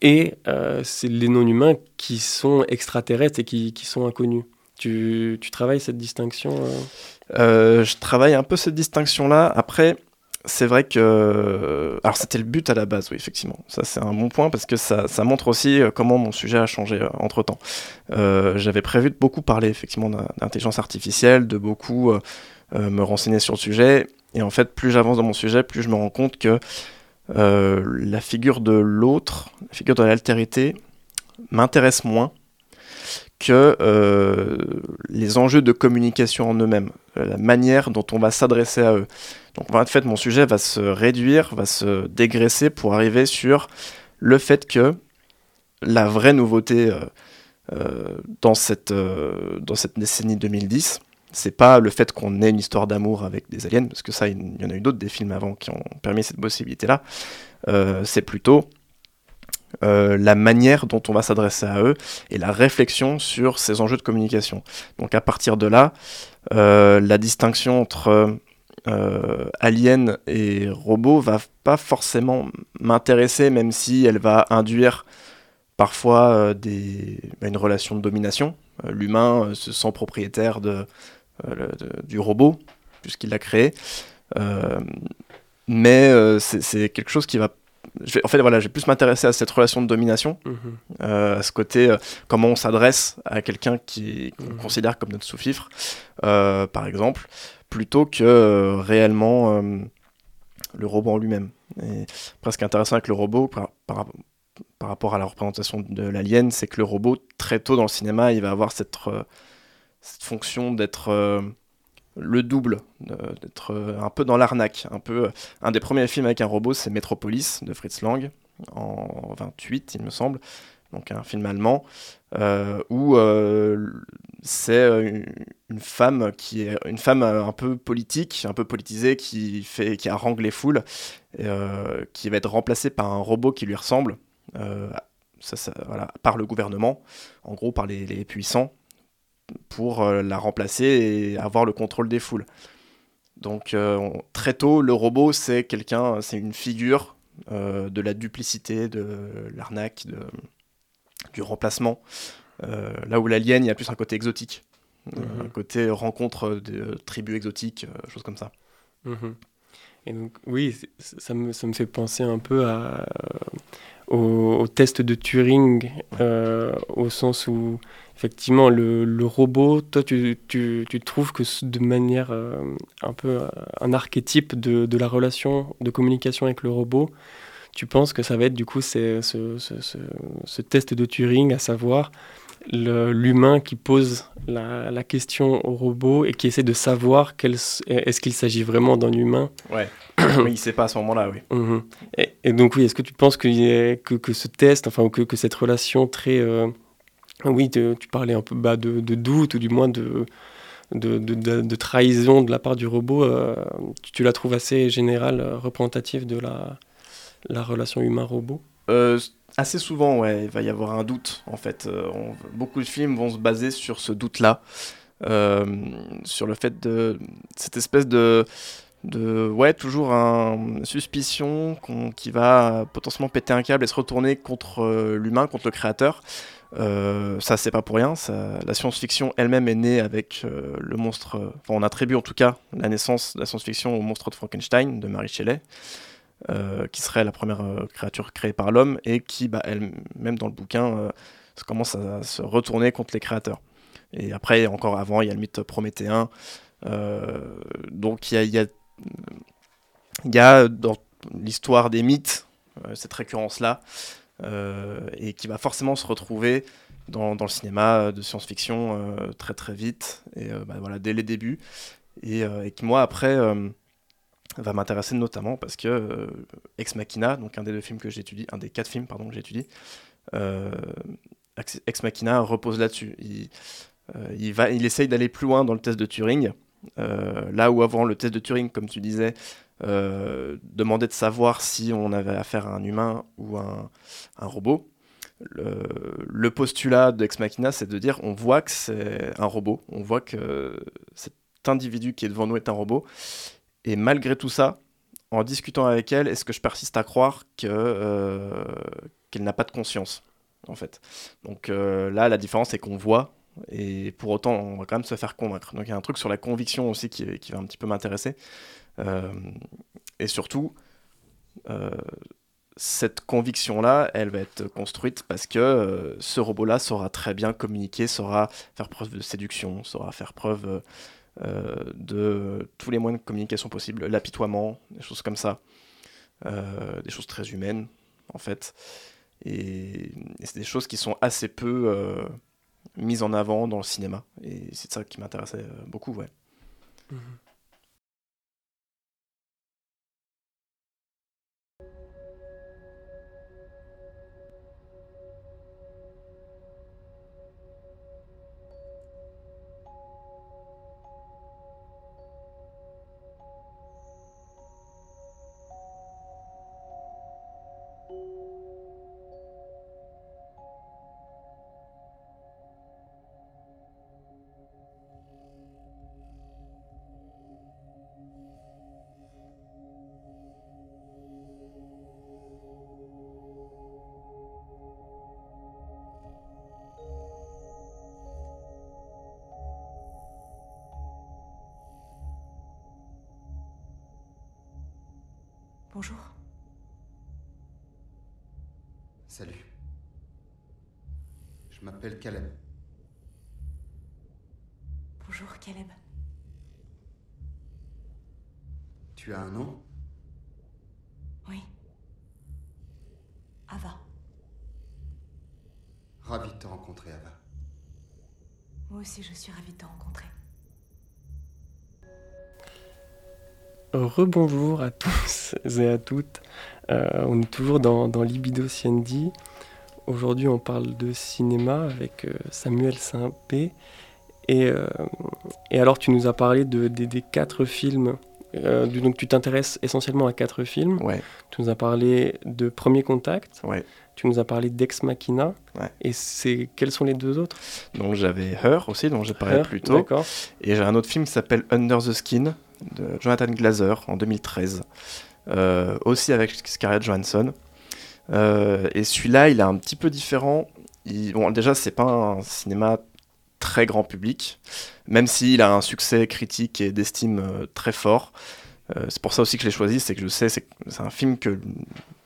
et euh, c'est les non-humains qui sont extraterrestres et qui, qui sont inconnus. Tu, tu travailles cette distinction euh... Euh, Je travaille un peu cette distinction-là. Après, c'est vrai que... Alors, c'était le but à la base, oui, effectivement. Ça, c'est un bon point, parce que ça, ça montre aussi comment mon sujet a changé euh, entre-temps. Euh, j'avais prévu de beaucoup parler, effectivement, d'intelligence artificielle, de beaucoup euh, euh, me renseigner sur le sujet. Et en fait, plus j'avance dans mon sujet, plus je me rends compte que Euh, la figure de l'autre, la figure de l'altérité, m'intéresse moins que euh, les enjeux de communication en eux-mêmes, la manière dont on va s'adresser à eux. Donc en fait, mon sujet va se réduire, va se dégraisser pour arriver sur le fait que la vraie nouveauté euh, euh, dans, cette, euh, dans cette décennie deux mille dix, c'est pas le fait qu'on ait une histoire d'amour avec des aliens, parce que ça, il y en a eu d'autres, des films avant qui ont permis cette possibilité-là. Euh, c'est plutôt euh, la manière dont on va s'adresser à eux et la réflexion sur ces enjeux de communication. Donc à partir de là, euh, la distinction entre euh, aliens et robots va pas forcément m'intéresser, même si elle va induire parfois euh, des, une relation de domination. Euh, l'humain euh, se sent propriétaire de... Euh, le, de, du robot, puisqu'il l'a créé. Euh, mais euh, c'est, c'est quelque chose qui va... Je vais, en fait, voilà, je vais plus m'intéresser à cette relation de domination, mmh. euh, à ce côté, euh, comment on s'adresse à quelqu'un qui, qu'on mmh. considère comme notre sous-fifre, euh, par exemple, plutôt que euh, réellement euh, le robot en lui-même. Et presque intéressant avec le robot, par, par, par rapport à la représentation de l'alien, c'est que le robot, très tôt dans le cinéma, il va avoir cette... Euh, cette fonction d'être euh, le double, euh, d'être euh, un peu dans l'arnaque. Un, peu, euh, un des premiers films avec un robot, c'est Metropolis, de Fritz Lang, en vingt-huit, il me semble, donc un film allemand, euh, où euh, c'est une, une femme qui est une femme un peu politique, un peu politisée, qui, fait, qui harangue les foules, euh, qui va être remplacée par un robot qui lui ressemble, euh, ça, ça, voilà, par le gouvernement, en gros par les, les puissants, pour la remplacer et avoir le contrôle des foules. Donc euh, on, très tôt, le robot, c'est quelqu'un, c'est une figure euh, de la duplicité, de l'arnaque, de, du remplacement. Euh, là où l'alien, il y a plus un côté exotique, mmh. euh, un côté rencontre de tribus exotiques, euh, choses comme ça. Mmh. Et donc, oui, ça me, ça me fait penser un peu à, euh, au, au test de Turing, ouais. euh, au sens où effectivement, le, le robot, toi, tu, tu, tu trouves que de manière euh, un peu un archétype de, de la relation de communication avec le robot, tu penses que ça va être du coup c'est, ce, ce, ce, ce test de Turing, à savoir le, l'humain qui pose la, la question au robot et qui essaie de savoir quel, est-ce qu'il s'agit vraiment d'un humain. Ouais. Oui, il ne sait pas à ce moment-là, oui. Mmh. Et, et donc, oui, est-ce que tu penses que, que, que ce test, enfin, que, que cette relation très... Euh, Oui, te, tu parlais un peu bah, de, de doute, ou du moins de, de, de, de, de trahison de la part du robot. Euh, tu, tu la trouves assez générale, euh, représentative de la, la relation humain-robot ? euh, Assez souvent, ouais, il va y avoir un doute, en fait. Euh, on, beaucoup de films vont se baser sur ce doute-là, euh, sur le fait de cette espèce de... de ouais, toujours une suspicion qu'on, qui va potentiellement péter un câble et se retourner contre euh, l'humain, contre le créateur. Euh, ça, c'est pas pour rien. Ça, la science-fiction elle-même est née avec euh, le monstre. Euh, enfin, on attribue en tout cas la naissance de la science-fiction au monstre de Frankenstein de Mary Shelley, euh, qui serait la première euh, créature créée par l'homme et qui, bah, elle, même dans le bouquin, euh, commence à se retourner contre les créateurs. Et après, encore avant, il y a le mythe prométhéen. Euh, donc, il y a, y a Il y a dans l'histoire des mythes, euh, cette récurrence-là, euh, et qui va forcément se retrouver dans, dans le cinéma de science-fiction euh, très très vite, et euh, bah, voilà, dès les débuts, et, euh, et qui moi après euh, va m'intéresser notamment parce que euh, Ex Machina, donc un des deux films que j'étudie, un des quatre films pardon que j'étudie, euh, Ex Machina repose là-dessus. Il, euh, il, va, il essaye d'aller plus loin dans le test de Turing, euh, là où avant le test de Turing, comme tu disais, euh, demandait de savoir si on avait affaire à un humain ou à un, un robot. Le, le postulat d'Ex Machina, c'est de dire on voit que c'est un robot, on voit que cet individu qui est devant nous est un robot. Et malgré tout ça, en discutant avec elle, est-ce que je persiste à croire que, euh, qu'elle n'a pas de conscience, en fait. Donc euh, là, la différence, c'est qu'on voit, et pour autant, on va quand même se faire convaincre. Donc il y a un truc sur la conviction aussi qui, qui va un petit peu m'intéresser. Euh, et surtout, euh, cette conviction-là, elle va être construite parce que euh, ce robot-là saura très bien communiquer, saura faire preuve de séduction, saura faire preuve euh, de tous les moyens de communication possibles, l'apitoiement, des choses comme ça, euh, des choses très humaines, en fait. Et, et c'est des choses qui sont assez peu euh, mises en avant dans le cinéma, et c'est ça qui m'intéressait euh, beaucoup, ouais. Mmh. Bonjour. Salut. Je m'appelle Caleb. Bonjour, Caleb. Tu as un nom ? Oui. Ava. Ravi de te rencontrer, Ava. Moi aussi, je suis ravie de te rencontrer. Rebonjour à tous et à toutes, euh, on est toujours dans, dans Libido Sciendi. Aujourd'hui on parle de cinéma avec euh, Samuel Saint-Pé, et, euh, et alors tu nous as parlé de, de, des quatre films, euh, du, donc tu t'intéresses essentiellement à quatre films, ouais. Tu nous as parlé de Premier Contact, ouais. Tu nous as parlé d'Ex Machina, ouais. Et c'est, quels sont les deux autres ? Donc j'avais Her aussi, dont j'ai parlé Her, plus tôt, d'accord. Et j'ai un autre film qui s'appelle Under the Skin, de Jonathan Glazer en deux mille treize, euh, aussi avec Scarlett Johansson, euh, et celui-là il est un petit peu différent. Il, bon, déjà c'est pas un cinéma très grand public, même s'il a un succès critique et d'estime euh, très fort, euh, c'est pour ça aussi que je l'ai choisi, c'est que je sais c'est, c'est un film que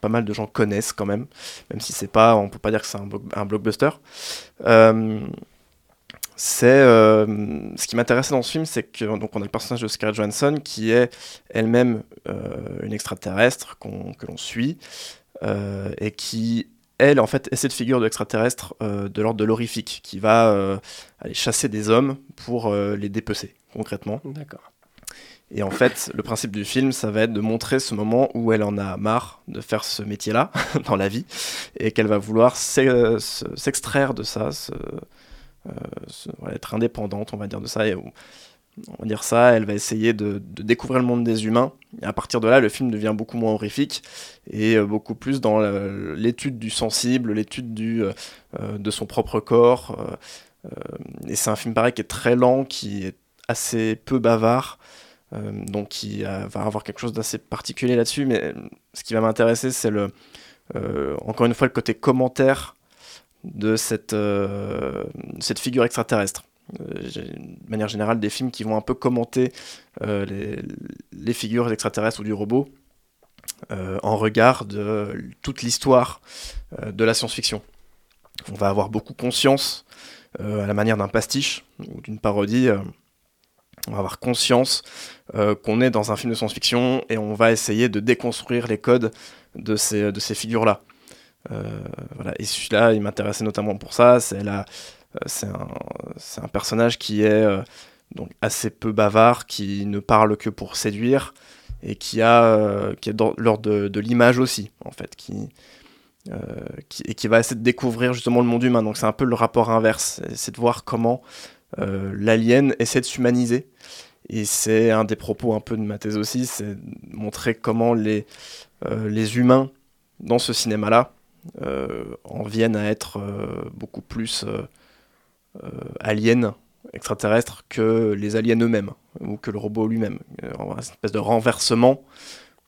pas mal de gens connaissent quand même, même si c'est pas, on peut pas dire que c'est un, blo- un blockbuster. euh, C'est euh, ce qui m'intéressait dans ce film, c'est que donc on a le personnage de Scarlett Johansson qui est elle-même euh, une extraterrestre qu'on, que l'on suit, euh, et qui elle en fait est cette figure de extraterrestre euh, de l'ordre de l'horrifique, qui va euh, aller chasser des hommes pour euh, les dépecer concrètement. D'accord. Et en fait, le principe du film, ça va être de montrer ce moment où elle en a marre de faire ce métier-là dans la vie, et qu'elle va vouloir s'e- s'extraire de ça. Se... Euh, se, ouais, être indépendante, on va dire de ça, et, on va dire ça, elle va essayer de, de découvrir le monde des humains, et à partir de là, le film devient beaucoup moins horrifique, et euh, beaucoup plus dans la, l'étude du sensible, l'étude du, euh, de son propre corps, euh, euh, et c'est un film pareil qui est très lent, qui est assez peu bavard, euh, donc qui euh, va avoir quelque chose d'assez particulier là-dessus, mais ce qui va m'intéresser, c'est le, euh, encore une fois le côté commentaire de cette, euh, cette figure extraterrestre. Euh, j'ai, de manière générale, des films qui vont un peu commenter euh, les, les figures extraterrestres ou du robot euh, en regard de toute l'histoire euh, de la science-fiction. On va avoir beaucoup conscience, euh, à la manière d'un pastiche ou d'une parodie, euh, on va avoir conscience euh, qu'on est dans un film de science-fiction, et on va essayer de déconstruire les codes de ces, de ces figures-là. Euh, voilà. Et celui-là, il m'intéressait notamment pour ça. C'est, la, c'est, un, c'est un personnage qui est euh, donc assez peu bavard, qui ne parle que pour séduire et qui a euh, qui est dans l'ordre de, de l'image aussi, en fait, qui, euh, qui et qui va essayer de découvrir justement le monde humain. Donc c'est un peu le rapport inverse. C'est de voir comment euh, l'alien essaie de s'humaniser. Et c'est un des propos un peu de ma thèse aussi, c'est montrer comment les euh, les humains dans ce cinéma-là euh, en viennent à être euh, beaucoup plus euh, euh, aliens, extraterrestres, que les aliens eux-mêmes, ou que le robot lui-même. Euh, une espèce de renversement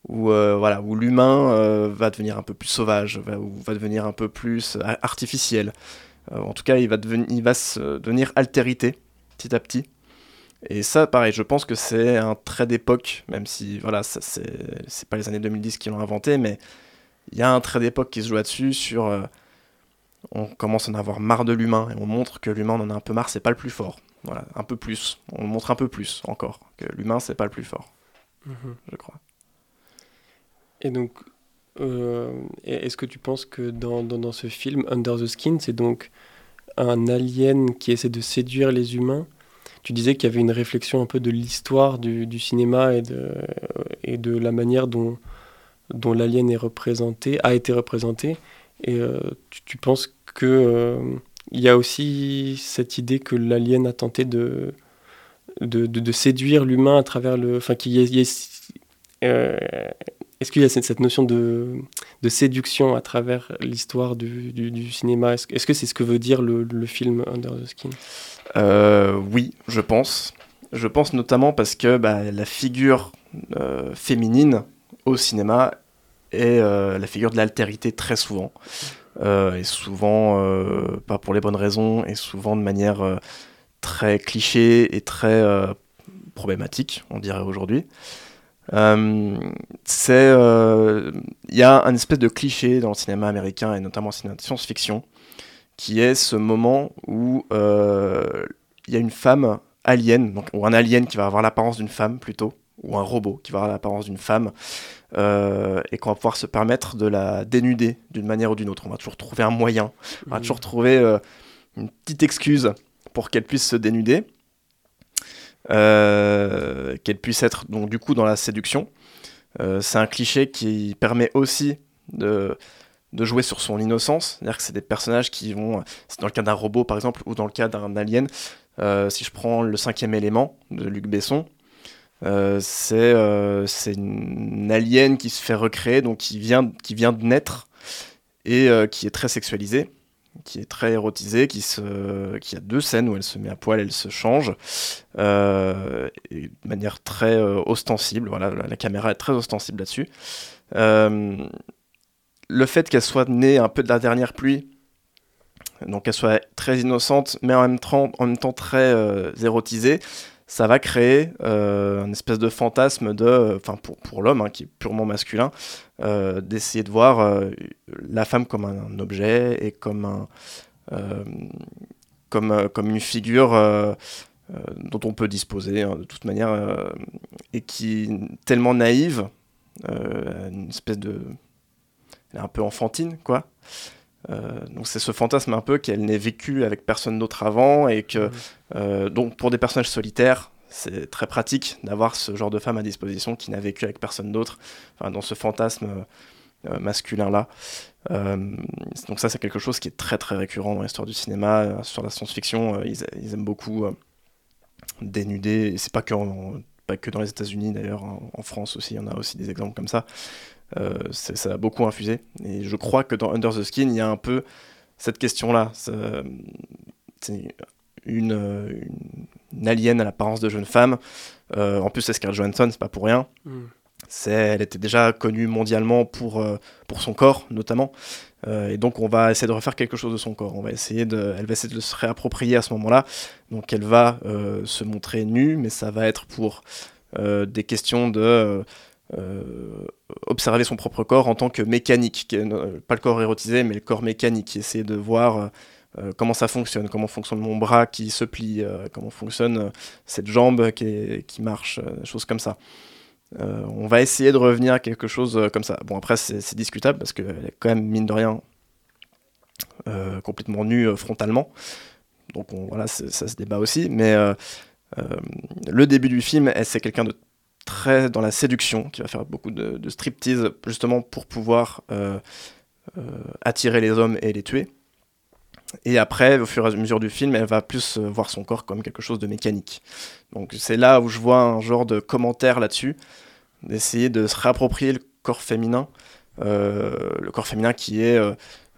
où, euh, voilà, où l'humain euh, va devenir un peu plus sauvage, va, ou va devenir un peu plus artificiel. Euh, en tout cas, il va, deveni- il va se devenir altérité, petit à petit. Et ça, pareil, je pense que c'est un trait d'époque, même si, voilà, ça, c'est, c'est pas les années deux mille dix qui l'ont inventé, mais il y a un trait d'époque qui se joue là-dessus, sur... Euh, on commence à en avoir marre de l'humain, et on montre que l'humain, on en a un peu marre, c'est pas le plus fort. Voilà, un peu plus. On montre un peu plus, encore, que l'humain, c'est pas le plus fort, mmh. je crois. Et donc, euh, est-ce que tu penses que dans, dans, dans ce film, Under the Skin, c'est donc un alien qui essaie de séduire les humains? Tu disais qu'il y avait une réflexion un peu de l'histoire du, du cinéma et de, et de la manière dont, dont l'alien est représenté, a été représenté. Et euh, tu, tu penses qu'il euh, y a aussi cette idée que l'alien a tenté de, de, de, de séduire l'humain à travers le... Enfin, qu'il y a, il y a, euh, est-ce qu'il y a cette notion de, de séduction à travers l'histoire du, du, du cinéma ? Est-ce, est-ce que c'est ce que veut dire le, le film Under the Skin ? Euh, oui, je pense. Je pense notamment parce que bah, la figure euh, féminine au cinéma est euh, la figure de l'altérité très souvent. Euh, et souvent, euh, pas pour les bonnes raisons, et souvent de manière euh, très cliché et très euh, problématique, on dirait aujourd'hui. Euh, c'est, euh, y a un espèce de cliché dans le cinéma américain, et notamment en cinéma de science-fiction, qui est ce moment où il euh, y a une femme alien, donc, ou un alien qui va avoir l'apparence d'une femme plutôt, ou un robot qui va avoir l'apparence d'une femme, euh, et qu'on va pouvoir se permettre de la dénuder d'une manière ou d'une autre. On va toujours trouver un moyen, on va mmh. toujours trouver euh, une petite excuse pour qu'elle puisse se dénuder, euh, qu'elle puisse être donc, du coup dans la séduction. Euh, c'est un cliché qui permet aussi de... de jouer sur son innocence, c'est-à-dire que c'est des personnages qui vont, c'est dans le cas d'un robot par exemple, ou dans le cas d'un alien, euh, si je prends le cinquième élément de Luc Besson, euh, c'est, euh, c'est une alien qui se fait recréer, donc qui vient, qui vient de naître, et euh, qui est très sexualisée, qui est très érotisée, qui, se, qui a deux scènes où elle se met à poil, elle se change, euh, et de manière très euh, ostensible, voilà, la caméra est très ostensible là-dessus. Euh, Le fait qu'elle soit née un peu de la dernière pluie, donc qu'elle soit très innocente, mais en même temps, en même temps très euh, érotisée, ça va créer euh, une espèce de fantasme de, enfin pour, pour l'homme, hein, qui est purement masculin, euh, d'essayer de voir euh, la femme comme un, un objet et comme, un, euh, comme, euh, comme une figure euh, euh, dont on peut disposer, hein, de toute manière, euh, et qui est tellement naïve, euh, une espèce de... Elle est un peu enfantine, quoi. Euh, donc c'est ce fantasme un peu qu'elle n'ait vécu avec personne d'autre avant, et que, mmh. euh, donc pour des personnages solitaires, c'est très pratique d'avoir ce genre de femme à disposition qui n'a vécu avec personne d'autre, enfin, dans ce fantasme euh, masculin-là. Euh, donc ça, c'est quelque chose qui est très très récurrent dans l'histoire du cinéma, euh, sur la science-fiction, euh, ils, ils aiment beaucoup euh, dénuder, et c'est pas que, en, pas que dans les États-Unis d'ailleurs, en, en France aussi, il y en a aussi des exemples comme ça. Euh, c'est, ça a beaucoup infusé, et je crois que dans Under the Skin il y a un peu cette question là c'est, c'est une, une, une alien à l'apparence de jeune femme, euh, en plus c'est Scarlett Johansson, c'est pas pour rien, mm. c'est, elle était déjà connue mondialement pour, euh, pour son corps notamment, euh, et donc on va essayer de refaire quelque chose de son corps, on va essayer de, elle va essayer de se réapproprier à ce moment là donc elle va euh, se montrer nue, mais ça va être pour euh, des questions de euh, Euh, observer son propre corps en tant que mécanique, qui est, euh, pas le corps érotisé mais le corps mécanique, essayer de voir euh, comment ça fonctionne, comment fonctionne mon bras qui se plie, euh, comment fonctionne euh, cette jambe qui, est, qui marche, euh, des choses comme ça. Euh, on va essayer de revenir à quelque chose euh, comme ça. Bon, après c'est, c'est discutable parce qu'elle est quand même, mine de rien, euh, complètement nus euh, frontalement. Donc on, voilà, ça se débat aussi. Mais euh, euh, le début du film, c'est quelqu'un de très dans la séduction, qui va faire beaucoup de, de striptease, justement pour pouvoir euh, euh, attirer les hommes et les tuer. Et après, au fur et à mesure du film, elle va plus voir son corps comme quelque chose de mécanique. Donc c'est là où je vois un genre de commentaire là-dessus, d'essayer de se réapproprier le corps féminin, euh, le corps féminin qui est euh,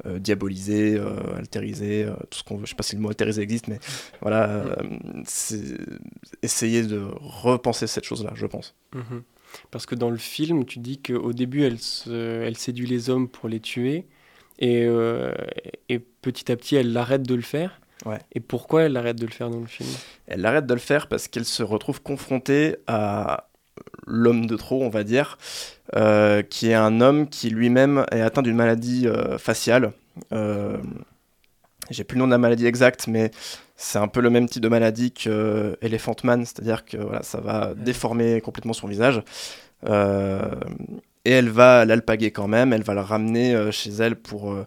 euh, diabolisé, euh, altérisé, euh, tout ce qu'on veut. Je sais pas si le mot altérisé existe, mais voilà, euh, c'est essayer de repenser cette chose-là, je pense. Mmh. Parce que dans le film, tu dis qu'au début, elle, se... elle séduit les hommes pour les tuer. Et, euh, et petit à petit, elle arrête de le faire. Ouais. Et pourquoi elle arrête de le faire dans le film ? Elle arrête de le faire parce qu'elle se retrouve confrontée à l'homme de trop, on va dire, euh, qui est un homme qui lui-même est atteint d'une maladie euh, faciale. Euh, j'ai plus le nom de la maladie exacte, mais c'est un peu le même type de maladie que Elephant Man, c'est-à-dire que voilà, ça va ouais. déformer complètement son visage. Euh, Et elle va l'alpaguer quand même, elle va le ramener euh, chez elle pour euh,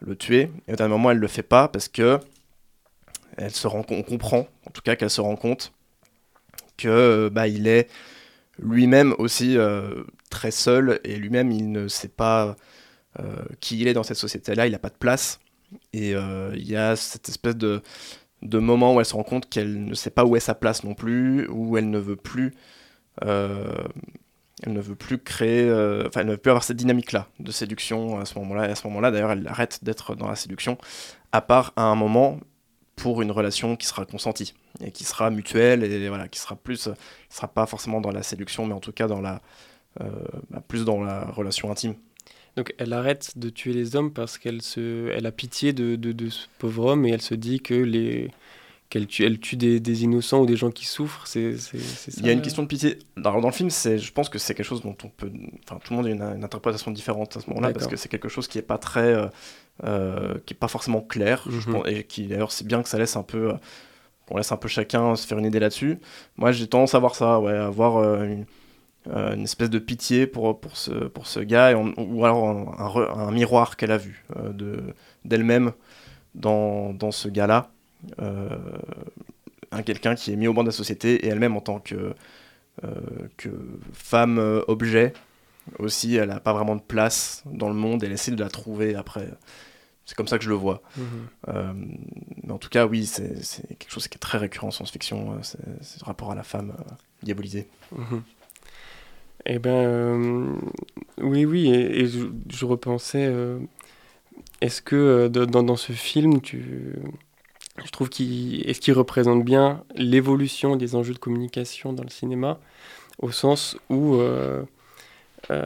le tuer. Et au dernier moment, elle ne le fait pas parce que elle se rend, on comprend, en tout cas, qu'elle se rend compte que euh, bah, il est lui-même aussi euh, très seul et lui-même, il ne sait pas euh, qui il est dans cette société-là, il n'a pas de place. Et il euh, y a cette espèce de, de moment où elle se rend compte qu'elle ne sait pas où est sa place non plus, où elle ne veut plus... Euh, Elle ne veut plus créer, euh, enfin, elle ne veut plus avoir cette dynamique-là de séduction à ce moment-là. Et à ce moment-là, d'ailleurs, elle arrête d'être dans la séduction, à part à un moment pour une relation qui sera consentie et qui sera mutuelle et voilà, qui sera plus, qui sera pas forcément dans la séduction, mais en tout cas dans la, euh, bah, plus dans la relation intime. Donc, elle arrête de tuer les hommes parce qu'elle se, elle a pitié de, de, de ce pauvre homme et elle se dit que les. qu'elle tue, elle tue des, des innocents ou des gens qui souffrent, c'est, c'est, c'est ça. Il y a une question de pitié. Alors dans le film, c'est, je pense que c'est quelque chose dont on peut... Enfin, tout le monde a une, une interprétation différente à ce moment-là, D'accord. parce que c'est quelque chose qui n'est pas très... Euh, qui n'est pas forcément clair, mm-hmm. je pense, et qui, d'ailleurs, c'est bien que ça laisse un peu... Euh, qu'on laisse un peu chacun se faire une idée là-dessus. Moi, j'ai tendance à voir ça, ouais, à avoir euh, une, euh, une espèce de pitié pour, pour, ce, pour ce gars, et on, ou alors un, un, un miroir qu'elle a vu euh, de, d'elle-même dans, dans ce gars-là. Euh, un quelqu'un qui est mis au banc de la société et elle-même en tant que, euh, que femme euh, objet aussi, elle n'a pas vraiment de place dans le monde et elle essaie de la trouver après, c'est comme ça que je le vois. mmh. euh, mais en tout cas oui, c'est, c'est quelque chose qui est très récurrent en science-fiction, euh, c'est, c'est le rapport à la femme euh, diabolisée. mmh. Eh ben euh, oui oui et, et je, je repensais euh, est-ce que euh, dans, dans ce film tu... Je trouve qu'il, est-ce qu'il représente bien l'évolution des enjeux de communication dans le cinéma, au sens où, euh, euh,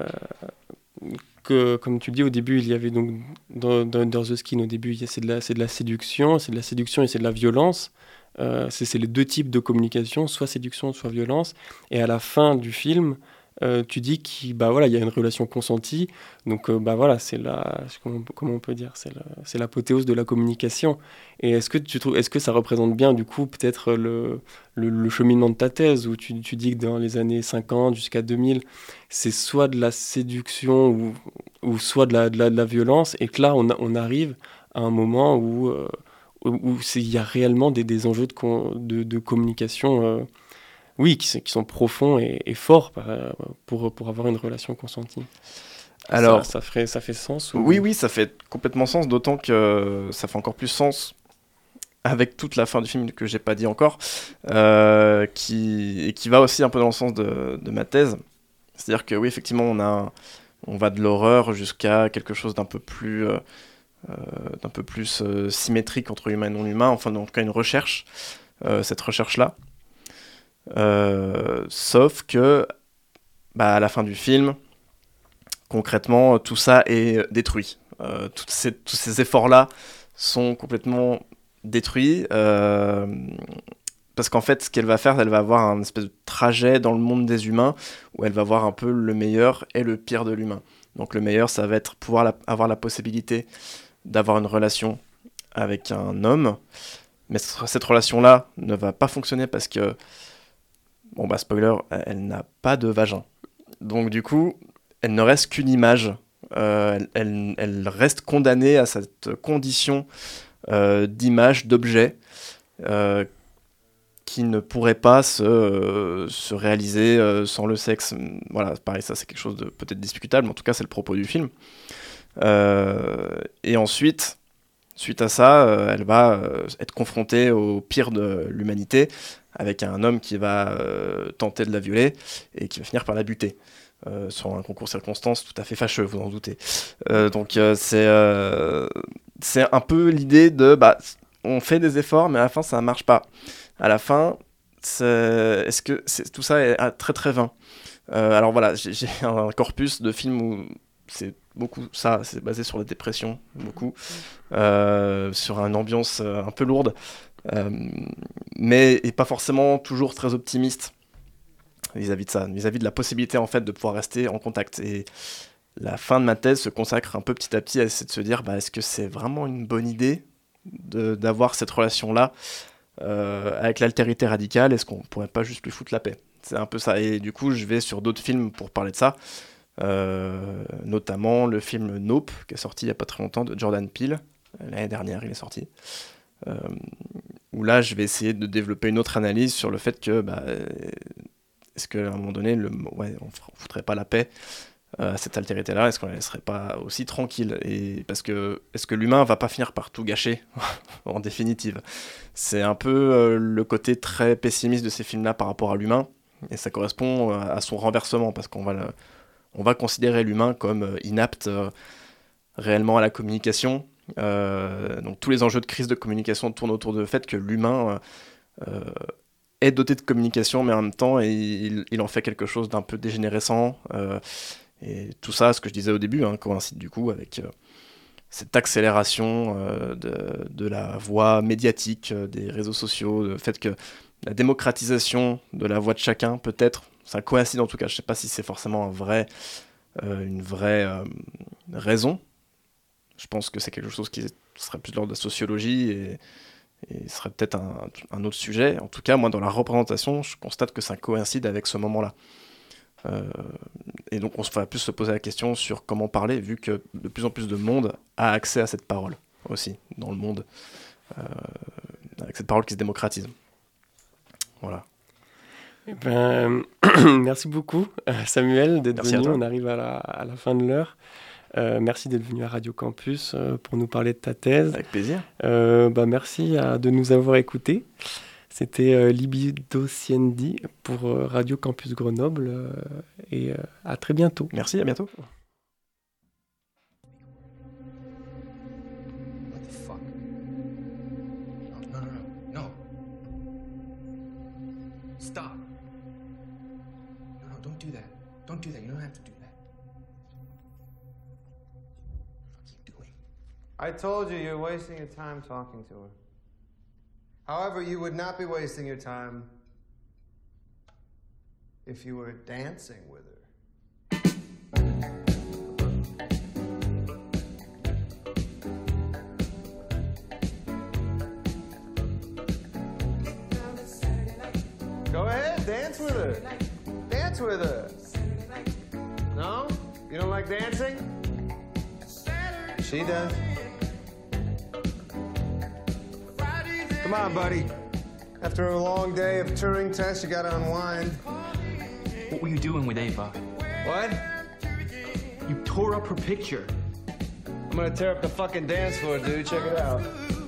que, comme tu dis, au début, il y avait donc, dans, dans Under the Skin, au début, il y a, c'est, de la, c'est de la séduction, c'est de la séduction et c'est de la violence. Euh, c'est, c'est les deux types de communication, soit séduction, soit violence. Et à la fin du film, euh, tu dis qu'il bah, voilà, y a une relation consentie. Donc, euh, bah, voilà, c'est la, comment, comment on peut dire, c'est, la, c'est l'apothéose de la communication. Et est-ce que, tu trouves, est-ce que ça représente bien, du coup, peut-être le, le, le cheminement de ta thèse, où tu, tu dis que dans les années cinquante jusqu'à deux mille, c'est soit de la séduction ou, ou soit de la, de, la, de la violence, et que là, on, a, on arrive à un moment où il euh, où, où y a réellement des, des enjeux de, con, de, de communication euh, Oui, qui, qui sont profonds et, et forts pour, pour avoir une relation consentie. Alors, ça, ça, ferait, ça fait sens ou... Oui, oui, ça fait complètement sens, d'autant que ça fait encore plus sens avec toute la fin du film que je n'ai pas dit encore, euh, qui, et qui va aussi un peu dans le sens de, de ma thèse. C'est-à-dire que oui, effectivement, on, a, on va de l'horreur jusqu'à quelque chose d'un peu plus, euh, d'un peu plus euh, symétrique entre humain et non-humain, enfin en tout cas une recherche, euh, cette recherche-là. Euh, sauf que bah, à la fin du film, concrètement, tout ça est détruit. Euh, ces, tous ces efforts-là sont complètement détruits euh, parce qu'en fait, ce qu'elle va faire, elle va avoir un espèce de trajet dans le monde des humains où elle va voir un peu le meilleur et le pire de l'humain. Donc le meilleur, ça va être pouvoir la, avoir la possibilité d'avoir une relation avec un homme, mais cette relation-là ne va pas fonctionner parce que bon bah spoiler, elle n'a pas de vagin. Donc du coup, elle ne reste qu'une image euh, elle, elle reste condamnée à cette condition euh, d'image, d'objet, euh, qui ne pourrait pas se, euh, se réaliser euh, sans le sexe. Voilà, pareil, ça c'est quelque chose de peut-être discutable, mais en tout cas c'est le propos du film. Euh, et ensuite, suite à ça, euh, elle va euh, être confrontée au pire de l'humanité, avec un homme qui va euh, tenter de la violer et qui va finir par la buter. Euh, sur un concours de circonstances tout à fait fâcheux, vous en doutez. Euh, donc euh, c'est, euh, c'est un peu l'idée de... Bah, on fait des efforts, mais à la fin, ça ne marche pas. À la fin, c'est... Est-ce que c'est... tout ça est très très vain. Euh, alors voilà, j'ai, j'ai un corpus de films où c'est beaucoup ça, c'est basé sur la dépression, beaucoup, euh, sur une ambiance un peu lourde, euh, mais et pas forcément toujours très optimiste vis-à-vis de ça, vis-à-vis de la possibilité en fait de pouvoir rester en contact. Et la fin de ma thèse se consacre un peu petit à petit à essayer de se dire, bah, est-ce que c'est vraiment une bonne idée de, d'avoir cette relation-là euh, avec l'altérité radicale? Est-ce qu'on pourrait pas juste lui foutre la paix? C'est un peu ça, et du coup je vais sur d'autres films pour parler de ça. Euh, notamment le film Nope, qui est sorti il n'y a pas très longtemps, de Jordan Peele, l'année dernière il est sorti, euh, où là je vais essayer de développer une autre analyse sur le fait que bah, est-ce qu'à un moment donné le, ouais, on ne foutrait pas la paix à cette altérité là, est-ce qu'on ne la laisserait pas aussi tranquille? Et parce que, est-ce que l'humain ne va pas finir par tout gâcher en définitive? C'est un peu euh, le côté très pessimiste de ces films là par rapport à l'humain, et ça correspond à son renversement, parce qu'on va le On va considérer l'humain comme inapte euh, réellement à la communication. Euh, donc tous les enjeux de crise de communication tournent autour du fait que l'humain euh, est doté de communication, mais en même temps, il, il en fait quelque chose d'un peu dégénérescent. Euh, et tout ça, ce que je disais au début, hein, coïncide du coup avec euh, cette accélération euh, de, de la voix médiatique, euh, des réseaux sociaux, le fait que la démocratisation de la voix de chacun, peut-être, ça coïncide en tout cas, je ne sais pas si c'est forcément un vrai, euh, une vraie euh, raison. Je pense que c'est quelque chose qui serait plus de l'ordre de la sociologie et, et serait peut-être un, un autre sujet. En tout cas, moi, dans la représentation, je constate que ça coïncide avec ce moment-là. Euh, et donc, on va plus se poser la question sur comment parler, vu que de plus en plus de monde a accès à cette parole aussi, dans le monde, euh, avec cette parole qui se démocratise. Voilà. Eh ben, merci beaucoup Samuel d'être merci venu, on arrive à la, à la fin de l'heure. Euh, merci d'être venu à Radio Campus euh, pour nous parler de ta thèse. Avec plaisir. Euh, bah, merci à, de nous avoir écoutés. C'était euh, Libido Sciendi pour euh, Radio Campus Grenoble euh, et euh, à très bientôt. Merci, à bientôt. Don't do that. You don't have to do that. What are you doing? I told you you're wasting your time talking to her. However, you would not be wasting your time if you were dancing with her. Go ahead, dance with her. Dance with her. No? You don't like dancing? She does. Come on, buddy. After a long day of Turing tests, you gotta unwind. What were you doing with Ava? What? You tore up her picture. I'm gonna tear up the fucking dance floor, dude. Check it out.